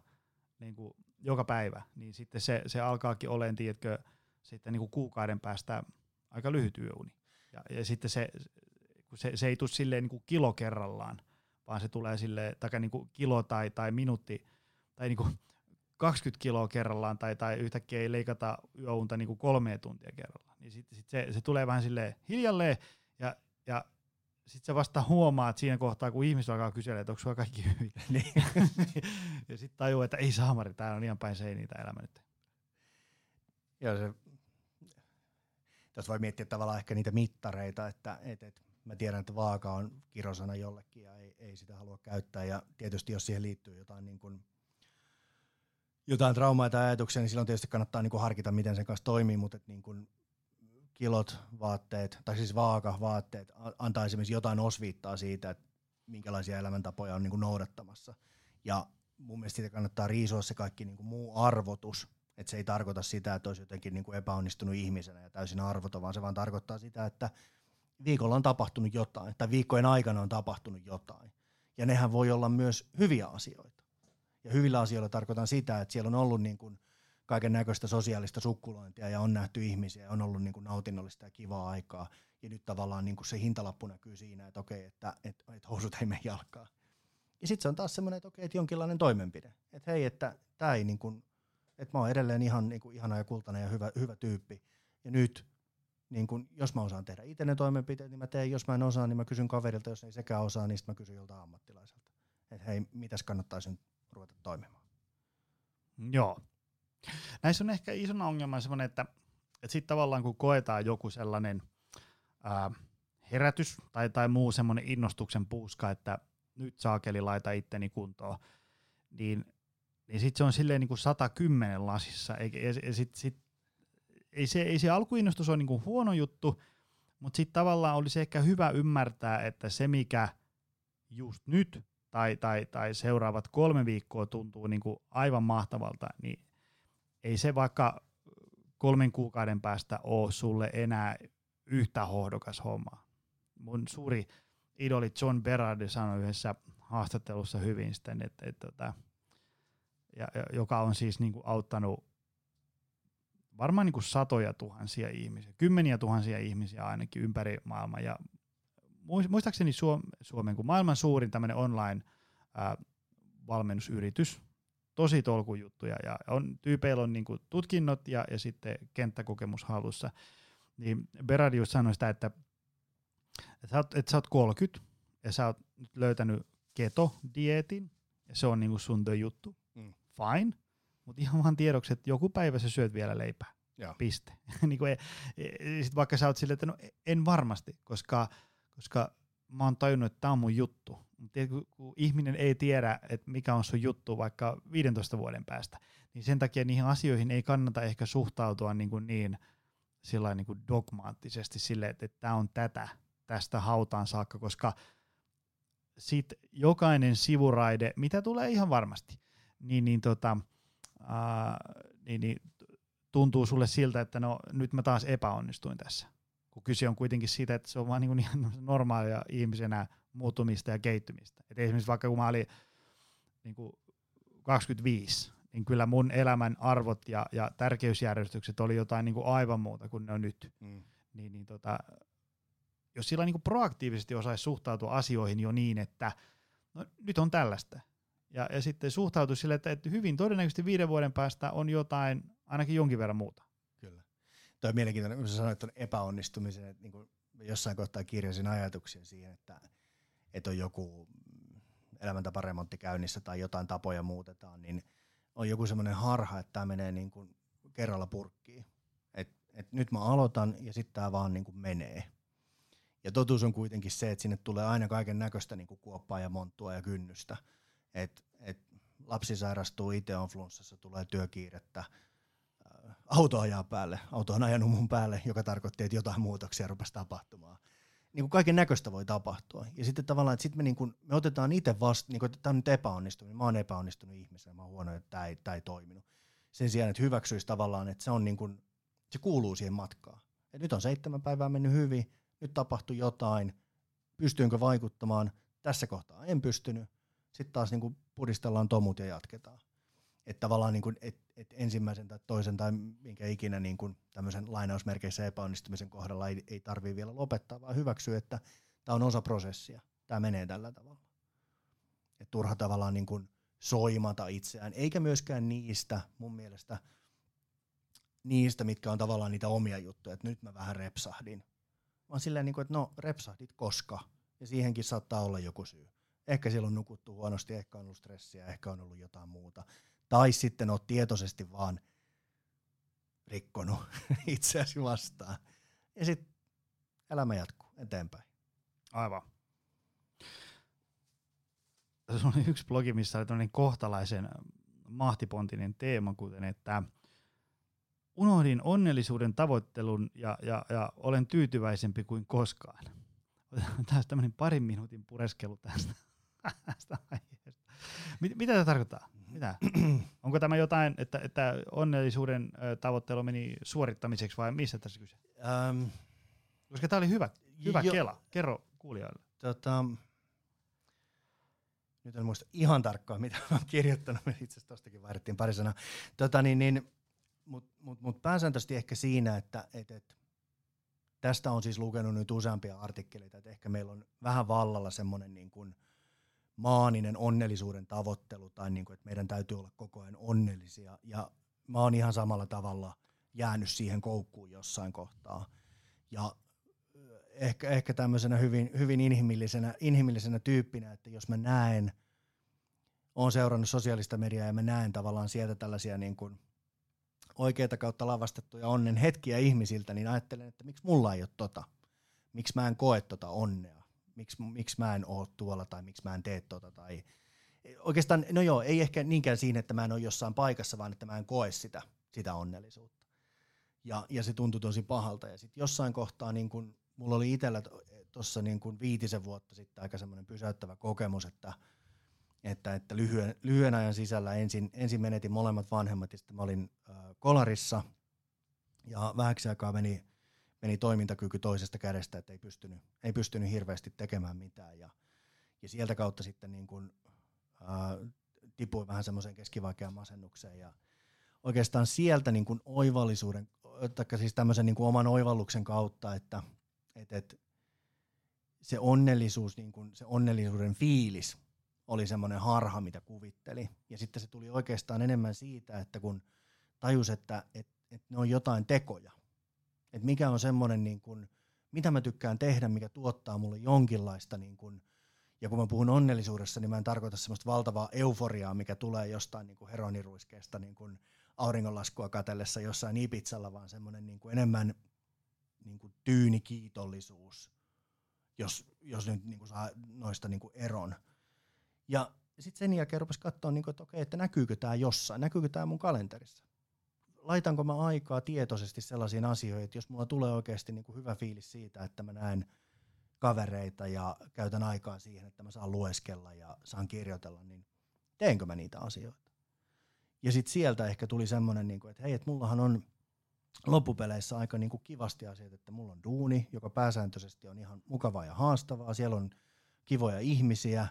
niin kuin joka päivä, niin sitten se, se alkaakin olemaan, tiedätkö, sitten niin kuin kuukauden päästä aika lyhyt yöuni. Ja, ja sitten se, se, se ei tule silleen niin kuin kilo kerrallaan, vaan se tulee silleen, taikka niin kuin kilo tai, tai minuutti, tai niin kuin kaksikymmentä kiloa kerrallaan, tai, tai yhtäkkiä ei leikata yöunta niin kuin kolmea tuntia kerrallaan. Niin sitten sit se, se tulee vähän silleen hiljalleen, ja, ja sitten sä vasta huomaat siinä kohtaa, kun ihmiset alkaa kyselemään, että onko sulla kaikki hyvin. Ja sitten tajuu, että ei saamari, täällä on ihan päin seiniä tämä elämä nyt. Joo, se, tuossa voi miettiä tavallaan ehkä niitä mittareita, että et, et, mä tiedän, että vaaka on kirosana jollekin ja ei, ei sitä halua käyttää. Ja tietysti jos siihen liittyy jotain, niin kun, jotain traumaa tai ajatuksia, niin silloin tietysti kannattaa niin kun harkita, miten sen kanssa toimii, mutta et, niin kun, kilot, vaatteet, tai siis vaaka, vaatteet, antaa esimerkiksi jotain osviittaa siitä, että minkälaisia elämäntapoja on niin kuin noudattamassa. Ja mun mielestä siitä kannattaa riisua se kaikki niin kuin muu arvotus, että se ei tarkoita sitä, että olisi jotenkin niin kuin epäonnistunut ihmisenä ja täysin arvoton, vaan se vaan tarkoittaa sitä, että viikolla on tapahtunut jotain, tai viikkojen aikana on tapahtunut jotain. Ja nehän voi olla myös hyviä asioita. Ja hyvillä asioilla tarkoitan sitä, että siellä on ollut niin kuin kaiken näköistä sosiaalista sukkulointia ja on nähty ihmisiä, on ollut niin kuin nautinnollista ja kivaa aikaa. Ja nyt tavallaan niin kuin se hintalappu näkyy siinä, että okei, että, että, että housut ei mene jalkaan. Ja sitten se on taas semmoinen, että okei, että jonkinlainen toimenpide. Että hei, että tämä ei niin kuin, että mä oon edelleen ihan niin kuin ihana ja kultainen ja hyvä, hyvä tyyppi. Ja nyt, niin kuin, jos mä osaan tehdä itse ne toimenpiteet, niin mä teen. Jos mä en osaa, niin mä kysyn kaverilta. Jos ei sekään osaa, niin sitten mä kysyn joltain ammattilaiselta. Että hei, mitäs kannattaisi nyt ruveta toimimaan? Joo. Näissä on ehkä isona ongelma semmoinen, että, että sitten tavallaan kun koetaan joku sellainen ää, herätys tai, tai muu semmoinen innostuksen puuska, että nyt saakeli laita itteni kuntoon, niin, niin sitten se on silleen niin kuin sata kymmenen lasissa. Eikä, ja, ja sit, sit, ei, se, ei se alkuinnostus ole niin kuin huono juttu, mutta sitten tavallaan olisi ehkä hyvä ymmärtää, että se mikä just nyt tai, tai, tai seuraavat kolme viikkoa tuntuu niin kuin aivan mahtavalta, niin ei se vaikka kolmen kuukauden päästä ole sulle enää yhtä hohdokas hommaa. Mun suuri idoli John Berardi sanoi yhdessä haastattelussa hyvin sitten, että, että, ja, joka on siis niin kuin auttanut varmaan niin kuin satoja tuhansia ihmisiä, kymmeniä tuhansia ihmisiä ainakin ympäri maailmaa. Ja muistaakseni Suomen kuin maailman suurin tämmöinen online-valmennusyritys, tosi tolkujuttuja, ja on, tyypeillä on niin kuin tutkinnot ja, ja sitten kenttäkokemus halussa. Niin Berardi just sanoi sitä, että, että, sä oot, että sä oot kolmekymmentä ja sä oot nyt löytänyt keto-dieetin ja se on niin kuin sun the juttu. Mm. Fine. Mutta ihan vaan tiedoksi, että joku päivä sä syöt vielä leipää. Joo. Piste. niin kuin, sit vaikka sä oot silleen, että no en varmasti, koska, koska mä oon tajunnut, että tää on mun juttu. Tiedätkö, kun ihminen ei tiedä, että mikä on sun juttu vaikka viidentoista vuoden päästä, niin sen takia niihin asioihin ei kannata ehkä suhtautua niin, kuin niin, sillain niin kuin dogmaattisesti silleen, että tämä on tätä tästä hautaan saakka, koska sit jokainen sivuraide, mitä tulee ihan varmasti, niin, niin, tota, ää, niin, niin tuntuu sulle siltä, että no nyt mä taas epäonnistuin tässä. Kun kyse on kuitenkin siitä, että se on vaan niin kuin ihan normaalia ihmisenä muuttumista ja kehittymistä. Et esimerkiksi vaikka kun mä olin niin kuin kaksikymmentäviisi, niin kyllä mun elämän arvot ja, ja tärkeysjärjestykset oli jotain niin kuin aivan muuta kuin ne on nyt. Mm. Niin, niin tota, jos sillä niin kuin proaktiivisesti osaisi suhtautua asioihin jo niin, että no, nyt on tällaista. Ja, ja sitten suhtautuisi sille, että, että hyvin todennäköisesti viiden vuoden päästä on jotain, ainakin jonkin verran muuta. Kyllä. Toi on mielenkiintoinen, kun sä sanoit tuon epäonnistumisen, että niin kuin jossain kohtaa kirjasin ajatuksia siihen, että, että on joku elämäntaparemontti käynnissä tai jotain tapoja muutetaan, niin on joku semmoinen harha, että tämä menee niin kuin kerralla purkkiin. Et, et nyt mä aloitan ja sitten tämä vaan niin kuin menee. Ja totuus on kuitenkin se, että sinne tulee aina kaiken näköistä niin kuin kuoppaa ja monttua ja kynnystä. Et, et lapsi sairastuu, itse on flunssassa, tulee työkiirettä, auto ajaa päälle, auto on ajanut mun päälle, joka tarkoitti, että jotain muutoksia rupesi tapahtumaan. Niin kuin kaiken näköistä voi tapahtua. Ja sitten tavallaan, että sit me, niin kuin, me otetaan itse vastaan, niin että tämä on nyt epäonnistunut, mä oon epäonnistunut ihmisenä, mä oon huono, että tämä ei, ei toiminut. Sen sijaan, että hyväksyisi tavallaan, että se, on niin kuin, se kuuluu siihen matkaan. Et nyt on seitsemän päivää mennyt hyvin, nyt tapahtui jotain, pystyinkö vaikuttamaan, tässä kohtaa en pystynyt, sitten taas niin kuin pudistellaan tomut ja jatketaan. Että tavallaan niin kuin, et, et ensimmäisen tai toisen tai minkä ikinä niin kuin tämmöisen lainausmerkeissä epäonnistumisen kohdalla ei, ei tarvitse vielä lopettaa, vaan hyväksyä, että tämä on osa prosessia. Tämä menee tällä tavalla. Et turha tavallaan niin kuin soimata itseään, eikä myöskään niistä mun mielestä, niistä mitkä on tavallaan niitä omia juttuja, että nyt mä vähän repsahdin. Vaan silleen, niin kuin, että no repsahdit koska, ja siihenkin saattaa olla joku syy. Ehkä siellä on nukuttu huonosti, ehkä on ollut stressiä, ehkä on ollut jotain muuta. Tai sitten olet tietoisesti vaan rikkonut itseäsi vastaan. Ja sitten elämä jatkuu eteenpäin. Aivan. Tässä oli yksi blogi, missä oli tämmöinen kohtalaisen mahtipontinen teema, kuten että unohdin onnellisuuden tavoittelun ja, ja, ja olen tyytyväisempi kuin koskaan. Tässä tämmöinen parin minuutin pureskelu tästä, tästä aiheesta. Mit, mitä tämä tarkoittaa? Mitä? Onko tämä jotain, että, että onnellisuuden tavoittelu meni suorittamiseksi vai missä tässä kyse? Um, Koska tämä oli hyvä, hyvä jo, kela. Kerro kuulijoille. Tota, nyt en muista ihan tarkkaan, mitä olen kirjoittanut. Me itse asiassa tuostakin vaihdettiin pari sanaa. Tota, niin, niin, Mutta mut, mut pääsääntöisesti ehkä siinä, että et, et, tästä on siis lukenut nyt useampia artikkeleita, että ehkä meillä on vähän vallalla semmoinen niin kuin maaninen onnellisuuden tavoittelu tai niin kuin, että meidän täytyy olla koko ajan onnellisia ja mä oon ihan samalla tavalla jäänyt siihen koukkuun jossain kohtaa ja ehkä, ehkä tämmöisenä hyvin, hyvin inhimillisenä, inhimillisenä tyyppinä, että jos mä näen, oon seurannut sosiaalista mediaa ja mä näen tavallaan sieltä tällaisia niin kuin oikeita kautta lavastettuja onnen hetkiä ihmisiltä, niin ajattelen, että miksi mulla ei ole tota, miksi mä en koe tota onnea. Miksi, miksi mä en oo tuolla tai miksi mä en tee tota tai oikeastaan, no joo, ei ehkä niinkään siinä, että mä en ole jossain paikassa, vaan että mä en koe sitä, sitä onnellisuutta. Ja, ja se tuntui tosi pahalta ja sitten jossain kohtaa niin kun, mulla oli itsellä tuossa niin kun viitisen vuotta sitten aika semmoinen pysäyttävä kokemus, että, että, että lyhyen, lyhyen ajan sisällä ensin, ensin menetin molemmat vanhemmat ja sitten mä olin äh, kolarissa ja vähäksi aikaa meni Meni toimintakyky toisesta kädestä, että ei pystynyt, ei pystynyt hirveästi tekemään mitään. Ja, ja sieltä kautta sitten niin kun, ää, tipuin vähän semmoiseen keskivaikeaan masennukseen ja oikeastaan sieltä niin kun oivallisuuden, taikka siis tämmöisen niin kun oman oivalluksen kautta, että et, et, se onnellisuus, niin kun, se onnellisuuden fiilis oli semmoinen harha, mitä kuvitteli. Ja sitten se tuli oikeastaan enemmän siitä, että kun tajus, että et, et ne on jotain tekoja. Että mikä on semmoinen, niin kun, mitä mä tykkään tehdä, mikä tuottaa mulle jonkinlaista, niin kun, ja kun mä puhun onnellisuudessa, niin mä en tarkoita semmoista valtavaa euforiaa, mikä tulee jostain niin kun heroniruiskeesta niin kun auringonlaskua katsellessa jossain Ibizalla, vaan semmoinen niin kun enemmän niin kun tyynikiitollisuus, jos, jos nyt niin kun saa noista niin kun eron. Ja sitten sen jälkeen rupesi katsoa, niin kun, että okei, että näkyykö tämä jossain, näkyykö tämä mun kalenterissa. Laitanko mä aikaa tietoisesti sellaisiin asioihin, että jos mulla tulee oikeasti niin kuin hyvä fiilis siitä, että mä näen kavereita ja käytän aikaa siihen, että mä saan lueskella ja saan kirjoitella, niin teenkö mä niitä asioita? Ja sitten sieltä ehkä tuli semmoinen, niin kuin, että hei, että mullahan on loppupeleissä aika niin kuin kivasti asiat, että mulla on duuni, joka pääsääntöisesti on ihan mukavaa ja haastavaa, siellä on kivoja ihmisiä,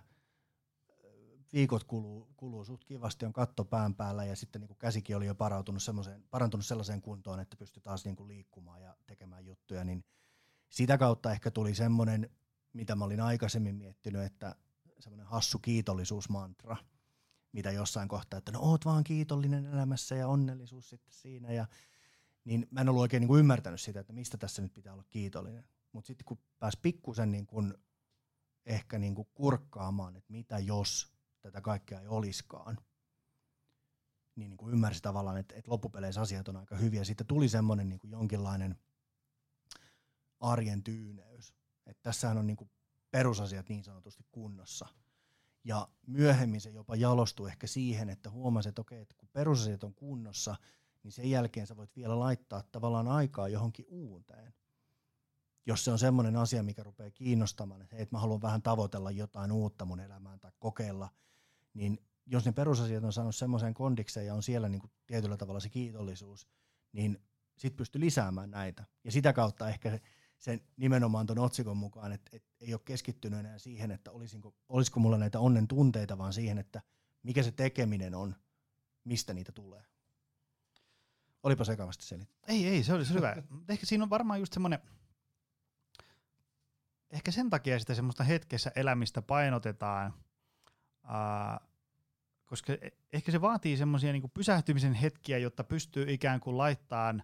viikot kuluu, kuluu suht kivasti, on katto pään päällä ja sitten niin kuin käsikin oli jo parantunut sellaiseen, parantunut sellaiseen kuntoon, että pystyi taas niin kuin liikkumaan ja tekemään juttuja. Niin sitä kautta ehkä tuli semmoinen, mitä mä olin aikaisemmin miettinyt, että semmoinen hassu kiitollisuusmantra, mitä jossain kohtaa, että no oot vaan kiitollinen elämässä ja onnellisuus sitten siinä. Ja, niin mä en ollut oikein niin kuin ymmärtänyt sitä, että mistä tässä nyt pitää olla kiitollinen. Mutta sitten kun pääsi pikkusen niin kuin ehkä niin kuin kurkkaamaan, että mitä jos tätä kaikkea ei olisikaan, niin, niin kuin ymmärsi tavallaan, että, että loppupeleissä asiat on aika hyviä. Siitä tuli semmoinen niin kuin jonkinlainen arjen tyyneys. Että tässähän on niin kuin perusasiat niin sanotusti kunnossa. Ja myöhemmin se jopa jalostui ehkä siihen, että huomasi, että okei, että kun perusasiat on kunnossa, niin sen jälkeen sä voit vielä laittaa tavallaan aikaa johonkin uuteen. Jos se on semmoinen asia, mikä rupeaa kiinnostamaan, että hei, että mä haluan vähän tavoitella jotain uutta mun elämään tai kokeilla, niin jos ne perusasiat on saanut semmoiseen kondikseen ja on siellä niin kuin tietyllä tavalla se kiitollisuus, niin sit pystyy lisäämään näitä. Ja sitä kautta ehkä se, se nimenomaan ton otsikon mukaan, että, että ei ole keskittynyt enää siihen, että olisinko, olisiko mulla näitä onnen tunteita, vaan siihen, että mikä se tekeminen on, mistä niitä tulee. Olipa sekavasti selitetty. Ei, ei, se olisi hyvä. Ehkä siinä on varmaan just semmoinen... Ehkä sen takia sitä semmoista hetkessä elämistä painotetaan, ää, koska ehkä se vaatii semmoisia niinku pysähtymisen hetkiä, jotta pystyy ikään kuin laittamaan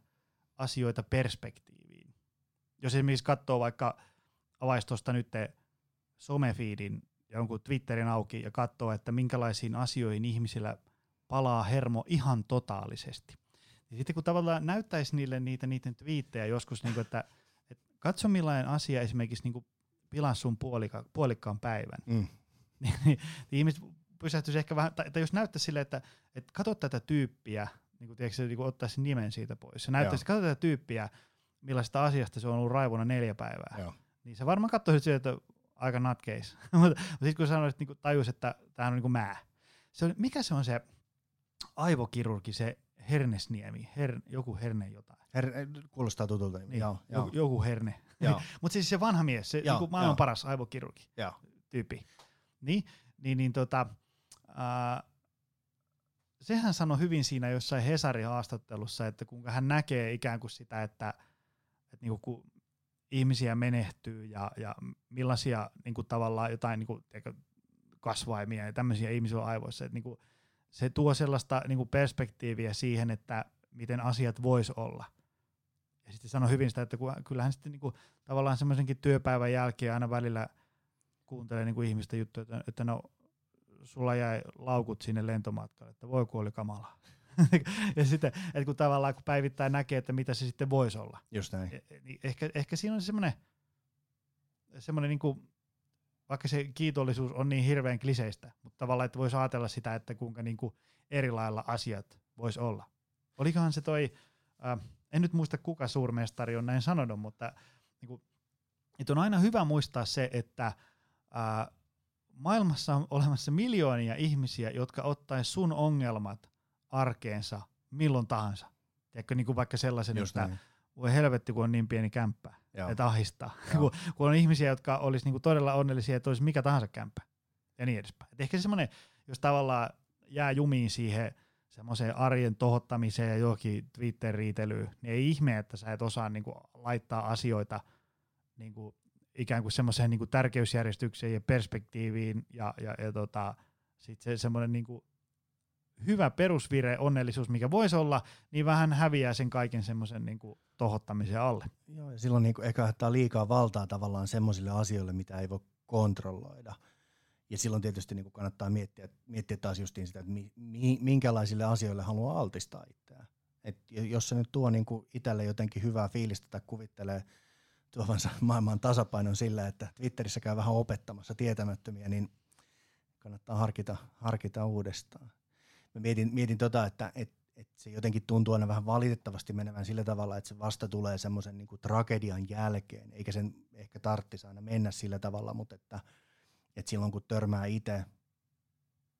asioita perspektiiviin. Jos esimerkiksi katsoo vaikka avaistosta nyt somefiidin ja jonkun Twitterin auki ja katsoo, että minkälaisiin asioihin ihmisillä palaa hermo ihan totaalisesti. Ja sitten kun tavallaan näyttäisi niille niitä niiden twiittejä joskus, niinku, että katso millainen asia esimerkiksi niinku pilasi sun puolika, puolikkaan päivän. Mm. Ihmiset pysähtyisi ehkä vähän, tai, tai jos näyttäisi silleen, että et katso tätä tyyppiä, niin tiedätkö, niin ottaisi nimen siitä pois. Se näyttäisi, katso tätä tyyppiä, millaista asiasta se on ollut raivona neljä päivää. Joo. Niin se varmaan katsoisit sitä, että aika natkeis. Mutta sitten kun sanoisit, niin tajus, että tämä on niin kuin mä. Se oli, mikä se on se aivokirurgi, se Hernesniemi, her, joku herne jotain. Her, kuulostaa tutulta. Niin, joo, joku, joku herne. Mutta siis se vanha mies, se joo, joku maailman joo. paras aivokirurgi joo. tyyppi. Niin, niin, niin tota, äh, sehän sanoi hyvin siinä jossain Hesarin haastattelussa, että kuinka hän näkee ikään kuin sitä, että, että niinku, kun ihmisiä menehtyy ja, ja millaisia niinku, tavallaan jotain niinku, kasvaimia ja tämmöisiä ihmisiä aivoissa, että niinku, se tuo sellaista niin kuin perspektiiviä siihen, että miten asiat vois olla. Ja sitten sano hyvin sitä, että kyllähän sitten niin kuin, tavallaan semmoisenkin työpäivän jälkeen aina välillä kuuntelee niin kuin ihmistä juttuja, että, että no sulla jäi laukut sinne lentomatkalle, että voi kun oli kamalaa. Ja sitten, että kun tavallaan kun päivittäin näkee, että mitä se sitten voisi olla. Just näin. Niin ehkä, ehkä siinä on semmoinen, semmoinen niin kuin, vaikka se kiitollisuus on niin hirveän kliseistä, mutta tavallaan, että voisi ajatella sitä, että kuinka niinku eri lailla asiat voisi olla. Olikohan se toi, äh, en nyt muista kuka suurmestari on näin sanonut, mutta niinku, että on aina hyvä muistaa se, että äh, maailmassa on olemassa miljoonia ihmisiä, jotka ottaisi sun ongelmat arkeensa milloin tahansa. Tiedätkö, niinku vaikka sellaisen, just että niin. Voi helvetti, kun on niin pieni kämppä, että ahistaa. kun, kun on ihmisiä, jotka olisi niinku todella onnellisia, että olisi mikä tahansa kämppä. ja niin edespäin. Et ehkä se semmoinen, jos tavallaan jää jumiin siihen semmoiseen arjen tohottamiseen ja johonkin Twitter-riitelyyn, niin ei ihme, että sä et osaa niin kuin laittaa asioita niin kuin ikään kuin semmoiseen niin kuin tärkeysjärjestykseen ja perspektiiviin, ja, ja, ja tota, sit se semmoinen niin kuin hyvä perusvire, onnellisuus, mikä voisi olla, niin vähän häviää sen kaiken semmoisen niin kuin tohottamisen alle. Joo, ja silloin niin kuin ehkä ottaa liikaa valtaa tavallaan semmoisille asioille, mitä ei voi kontrolloida. Ja silloin tietysti niin kuin kannattaa miettiä, miettiä taas justiin sitä, että mi, mi, minkälaisille asioille haluaa altistaa itseään. Et jos se nyt tuo niin kuin itselle jotenkin hyvää fiilistä tai kuvittelee tuovansa maailman tasapainon sillä, että Twitterissä käy vähän opettamassa tietämättömiä, niin kannattaa harkita, harkita uudestaan. Mä mietin, mietin tota, että et, et se jotenkin tuntuu aina vähän valitettavasti menevän sillä tavalla, että se vasta tulee semmoisen niinku tragedian jälkeen, eikä sen ehkä tarvitsisi aina mennä sillä tavalla, mutta että et silloin kun törmää itse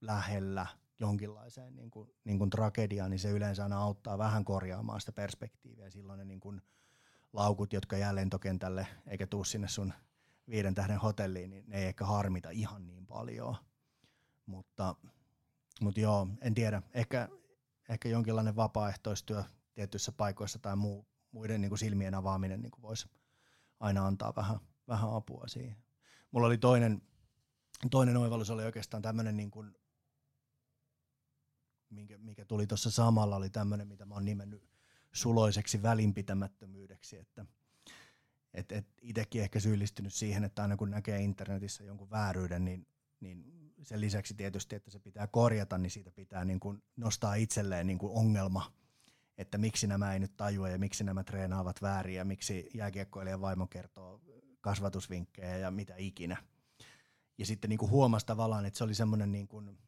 lähellä jonkinlaiseen niinku, niinku tragediaan, niin se yleensä aina auttaa vähän korjaamaan sitä perspektiiviä. Silloin ne niinku laukut, jotka jää lentokentälle eikä tuu sinne sun viiden tähden hotelliin, niin ne ei ehkä harmita ihan niin paljon, mutta... Mutta joo, en tiedä. Ehkä, ehkä jonkinlainen vapaaehtoistyö tietyissä paikoissa tai muu, muiden niin kuin silmien avaaminen niin kuin voisi aina antaa vähän, vähän apua siihen. Mulla oli toinen, toinen oivallus, oli oikeastaan tämmöinen, niin kuin, mikä, mikä tuli tuossa samalla, oli tämmöinen, mitä mä oon nimennyt suloiseksi välinpitämättömyydeksi. Että et, et itsekin ehkä syyllistynyt siihen, että aina kun näkee internetissä jonkun vääryyden, niin, niin sen lisäksi tietysti, että se pitää korjata, niin siitä pitää niin kuin nostaa itselleen niin kuin ongelma, että miksi nämä ei nyt tajua ja miksi nämä treenaavat väärin ja miksi jääkiekkoilijan vaimo kertoo kasvatusvinkkejä ja mitä ikinä. Ja sitten niin kuin huomasi tavallaan, että se oli semmoinen, niin kuin,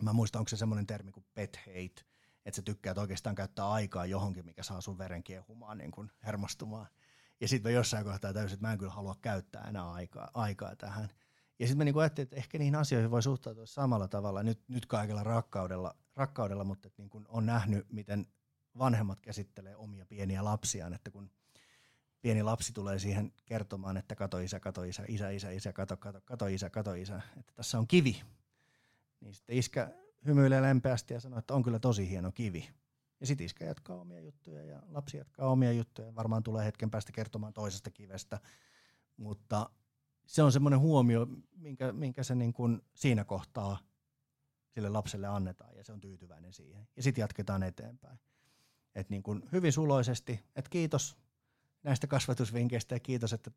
mä muistan, onko se semmoinen termi kuin pet hate, että sä tykkäät oikeastaan käyttää aikaa johonkin, mikä saa sun veren kiehumaan niin kuin hermostumaan. Ja sitten mä jossain kohtaa täysin, että mä en kyllä halua käyttää enää aikaa, aikaa tähän. Ja sitten mä niinku ajattelin, että ehkä niihin asioihin voi suhtautua samalla tavalla nyt, nyt kaikella rakkaudella, rakkaudella mutta et niin kun on nähnyt, miten vanhemmat käsittelee omia pieniä lapsiaan, että kun pieni lapsi tulee siihen kertomaan, että kato isä, kato isä, isä, isä, isä, kato, kato, kato isä, kato isä, että tässä on kivi. Niin sitten iskä hymyilee lempeästi ja sanoo, että on kyllä tosi hieno kivi. Ja sitten iskä jatkaa omia juttuja ja lapsi jatkaa omia juttuja, varmaan tulee hetken päästä kertomaan toisesta kivestä, mutta... Se on semmoinen huomio, minkä, minkä se niin kuin siinä kohtaa sille lapselle annetaan, ja se on tyytyväinen siihen. Ja sitten jatketaan eteenpäin. Et niin kuin hyvin suloisesti, että kiitos näistä kasvatusvinkkeistä ja kiitos, että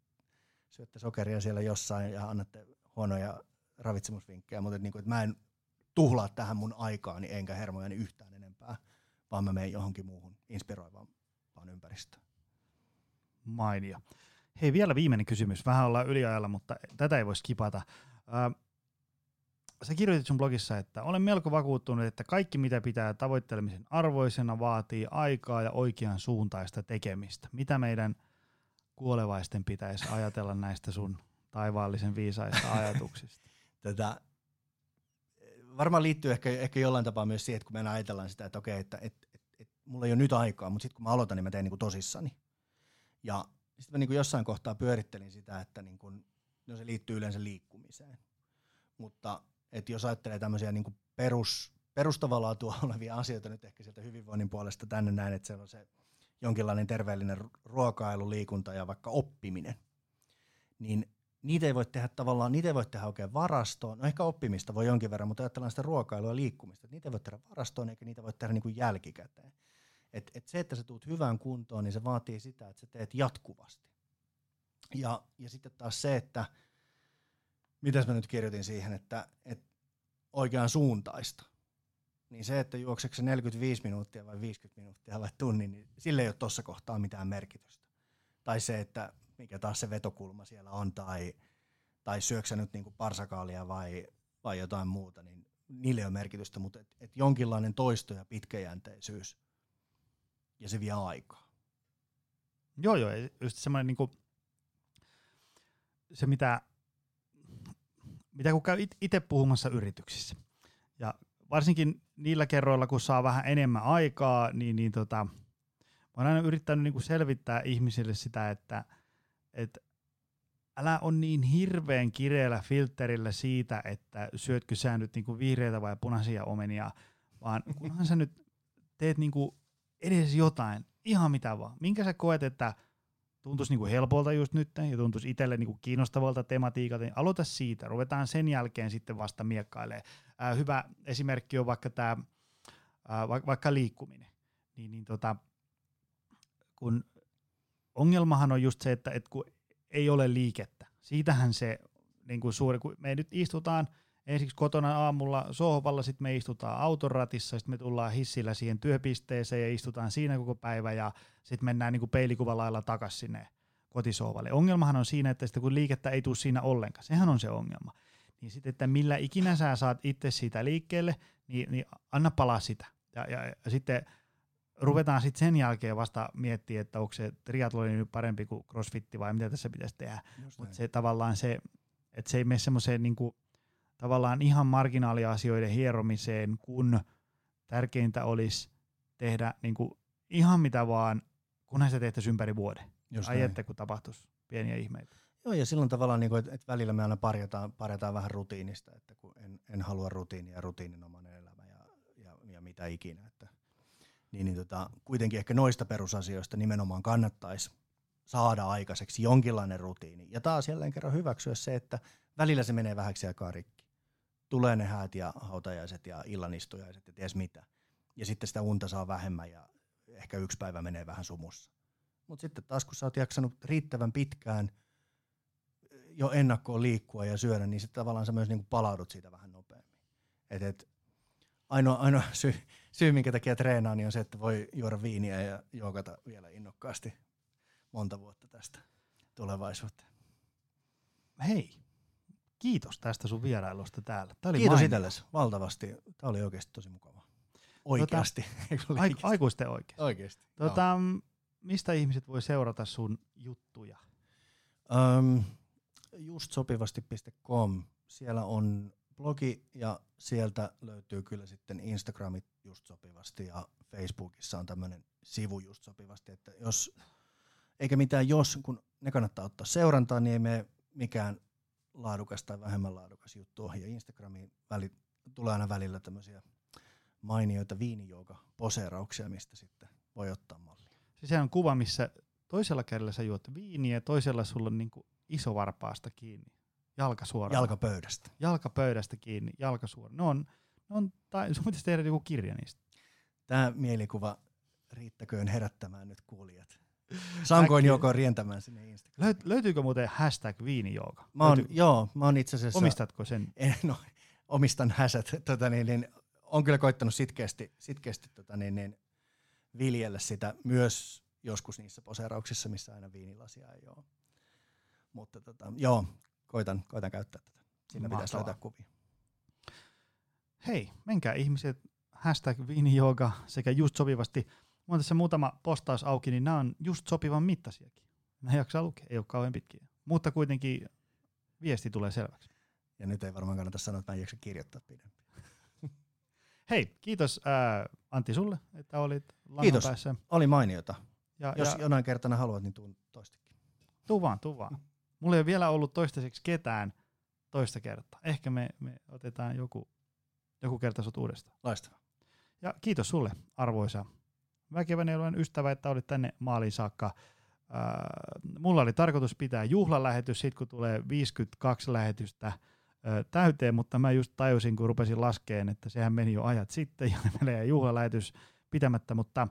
syötte sokeria siellä jossain ja annatte huonoja ravitsemusvinkkejä, mutta niin kuin, että mä en tuhlaa tähän mun aikaani enkä hermojani yhtään enempää, vaan mä menen johonkin muuhun inspiroivaan ympäristöön. Mainio. Hei, vielä viimeinen kysymys. Vähän ollaan yliajalla, mutta tätä ei voi skipata. Öö, sä kirjoitit sun blogissa, että olen melko vakuuttunut, että kaikki mitä pitää tavoittelemisen arvoisena vaatii aikaa ja oikean suuntaista tekemistä. Mitä meidän kuolevaisten pitäisi ajatella näistä sun taivaallisen viisaista ajatuksista? Tätä varmaan liittyy ehkä, ehkä jollain tapaa myös siihen, että kun me ajatellaan sitä, että okei, että et, et, et, mulla ei ole nyt aikaa, mutta sitten kun mä aloitan, niin mä teen niin kuin tosissani. Ja sitten mä niin kuin jossain kohtaa pyörittelin sitä, että niin kuin, no se liittyy yleensä liikkumiseen, mutta et jos ajattelee tämmöisiä niin kuin perus, perustavalaatua olevia asioita nyt ehkä sieltä hyvinvoinnin puolesta tänne näin, että se on se jonkinlainen terveellinen ruokailu, liikunta ja vaikka oppiminen, niin niitä ei voi tehdä tavallaan, niitä ei voi tehdä oikein varastoon, no ehkä oppimista voi jonkin verran, mutta ajatellaan sitä ruokailua ja liikkumista, että niitä ei voi tehdä varastoon eikä niitä voi tehdä niin kuin jälkikäteen. Et, et se, että sä tuut hyvään kuntoon, niin se vaatii sitä, että sä teet jatkuvasti. Ja, ja sitten taas se, että mitäs mä nyt kirjoitin siihen, että et oikean suuntaista. Niin se, että juokseeko se neljäkymmentäviisi minuuttia vai viisikymmentä minuuttia vai tunnin, niin sillä ei ole tuossa kohtaa mitään merkitystä. Tai se, että mikä taas se vetokulma siellä on, tai, tai syöksä sä nyt niinku parsakaalia vai, vai jotain muuta, niin niillä ei ole merkitystä. Mutta et, et jonkinlainen toisto ja pitkäjänteisyys. Ja se vie aikaa. Joo, joo. Just semmoinen niinku, se mitä, mitä kun käy itse puhumassa yrityksissä. Ja varsinkin niillä kerroilla, kun saa vähän enemmän aikaa, niin, niin tota, mä oon aina yrittänyt niinku selvittää ihmisille sitä, että et älä on niin hirveän kireellä filterillä siitä, että syötkö sä nyt niinku vihreitä vai punaisia omenia, vaan kunhan sä nyt teet niinku edes jotain, ihan mitä vaan. Minkä sä koet, että tuntuisi niinku helpolta just nyt ja tuntuisi itselle niinku kiinnostavalta tematiikalta, niin aloita siitä. Ruvetaan sen jälkeen sitten vasta miekkailemaan. Ää, hyvä esimerkki on vaikka, tää, ää, va- vaikka liikkuminen. Niin, niin tota, kun ongelmahan on just se, että et kun ei ole liikettä. Siitähän se niinku suuri, kun me nyt istutaan ensiksi kotona aamulla sohvalla, sitten me istutaan autoratissa, sitten me tullaan hissillä siihen työpisteeseen ja istutaan siinä koko päivä ja sitten mennään niinku peilikuvalailla takaisin sinne kotisohvalle. Ongelmahan on siinä, että sitten kun liikettä ei tule siinä ollenkaan, sehän on se ongelma. Niin sitten, että millä ikinä sä saat itse siitä liikkeelle, niin, niin anna palaa sitä. Ja, ja, ja sitten ruvetaan sitten sen jälkeen vasta miettiä, että onko se triatloni nyt parempi kuin crossfitti vai mitä tässä pitäisi tehdä. Mutta se tavallaan se, että se ei mene semmoiseen niinku tavallaan ihan marginaaliasioiden hieromiseen, kun tärkeintä olisi tehdä niinku ihan mitä vaan, kunhan sitä tehtäisiin ympäri vuoden. Ai että kun tapahtuisi pieniä ihmeitä. Joo, ja silloin tavallaan, niinku, että et välillä me aina parjataan, parjataan vähän rutiinista, että kun en, en halua rutiinia, rutiininomainen elämä ja, ja, ja mitä ikinä. Että, niin, niin tota, kuitenkin ehkä noista perusasioista nimenomaan kannattaisi saada aikaiseksi jonkinlainen rutiini. Ja taas jälleen kerran hyväksyä se, että välillä se menee vähäksi aikaa rikki. Tulee ne häät ja hautajaiset ja illanistujaiset ja ties mitä. Ja sitten sitä unta saa vähemmän ja ehkä yksi päivä menee vähän sumussa. Mutta sitten taas kun sä oot jaksanut riittävän pitkään jo ennakkoon liikkua ja syödä, niin sitten tavallaan sä myös niinku palaudut siitä vähän nopeammin. Et, et, ainoa ainoa syy, syy, minkä takia treenaa, niin on se, että voi juoda viiniä ja joogata vielä innokkaasti monta vuotta tästä tulevaisuuteen. Hei! Kiitos tästä sun vierailusta täällä. Tää oli kiitos itsellesi valtavasti. Tämä oli oikeasti tosi mukavaa. Oikeasti. Tota, aikuisten oikeasti. Oikeasti. Tota, mistä ihmiset voi seurata sun juttuja? Um, just sopivasti piste com. Siellä on blogi ja sieltä löytyy kyllä sitten Instagramit just sopivasti ja Facebookissa on tämmöinen sivu just sopivasti. Että jos, eikä mitään jos, kun ne kannattaa ottaa seurantaan, niin ei mene mikään laadukas tai vähemmän laadukas juttu ohi. Ja Instagramiin väli, tulee aina välillä tämmöisiä mainioita viinijouka-poseerauksia, mistä sitten voi ottaa mallia. Siis sehän on kuva, missä toisella kädellä sä juot viiniä ja toisella sulla on niinku iso varpaasta kiinni. Jalka suoraan. Jalkapöydästä. Jalkapöydästä kiinni, jalka suoraan. Ne on, ne on, tai sun pitäisi tehdä joku kirja niistä. Tämä mielikuva riittäköön herättämään nyt kuulijat. Sankoin joukoon rientämään sinne Instagramiin. Löytyykö muuten hashtag viinijouka? Mä oon, joo, mä oon itse asiassa... Omistatko sen? En, no, omistan häsät. Tota niin, niin, on kyllä koittanut sitkeästi, sitkeästi tota niin, niin, viljellä sitä myös joskus niissä poseerauksissa, missä aina viinilasia ei ole. Mutta tota, joo, koitan, koitan käyttää tätä. Siinä pitäisi löytää kuvia. Hei, menkää ihmiset. Hashtag viinijouka sekä just sopivasti. Mulla on tässä muutama postaus auki, niin nämä on just sopivan mittaisiakin. Mä en jaksaa lukea, ei ole kauhean pitkiä. Mutta kuitenkin viesti tulee selväksi. Ja nyt ei varmaan kannata sanoa, että mä en jaksa kirjoittaa pidempi. Hei, kiitos ää, Antti sulle, että olit langan päässä. Kiitos, oli mainiota. Ja, Jos ja... jonain kertana haluat, niin tuun toistakin. Tuu vaan, tuu vaan. Mulla ei ole vielä ollut toistaiseksi ketään toista kertaa. Ehkä me, me otetaan joku, joku kerta sut uudestaan. Loistavaa. Ja kiitos sulle, arvoisa väkevän eloinen ystävä, että olit tänne maaliin saakka. Ää, mulla oli tarkoitus pitää juhlalähetys, sit kun tulee viisikymmentäkaksi lähetystä ää, täyteen, mutta mä just tajusin, kun rupesin laskeen, että sehän meni jo ajat sitten, ja menee juhlalähetys pitämättä, mutta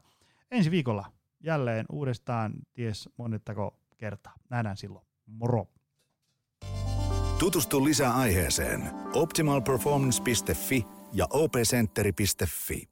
ensi viikolla jälleen uudestaan, ties monettako kertaa. Nähdään silloin. Moro! Tutustu lisää aiheeseen optimal performance piste fi ja opcenteri piste fi.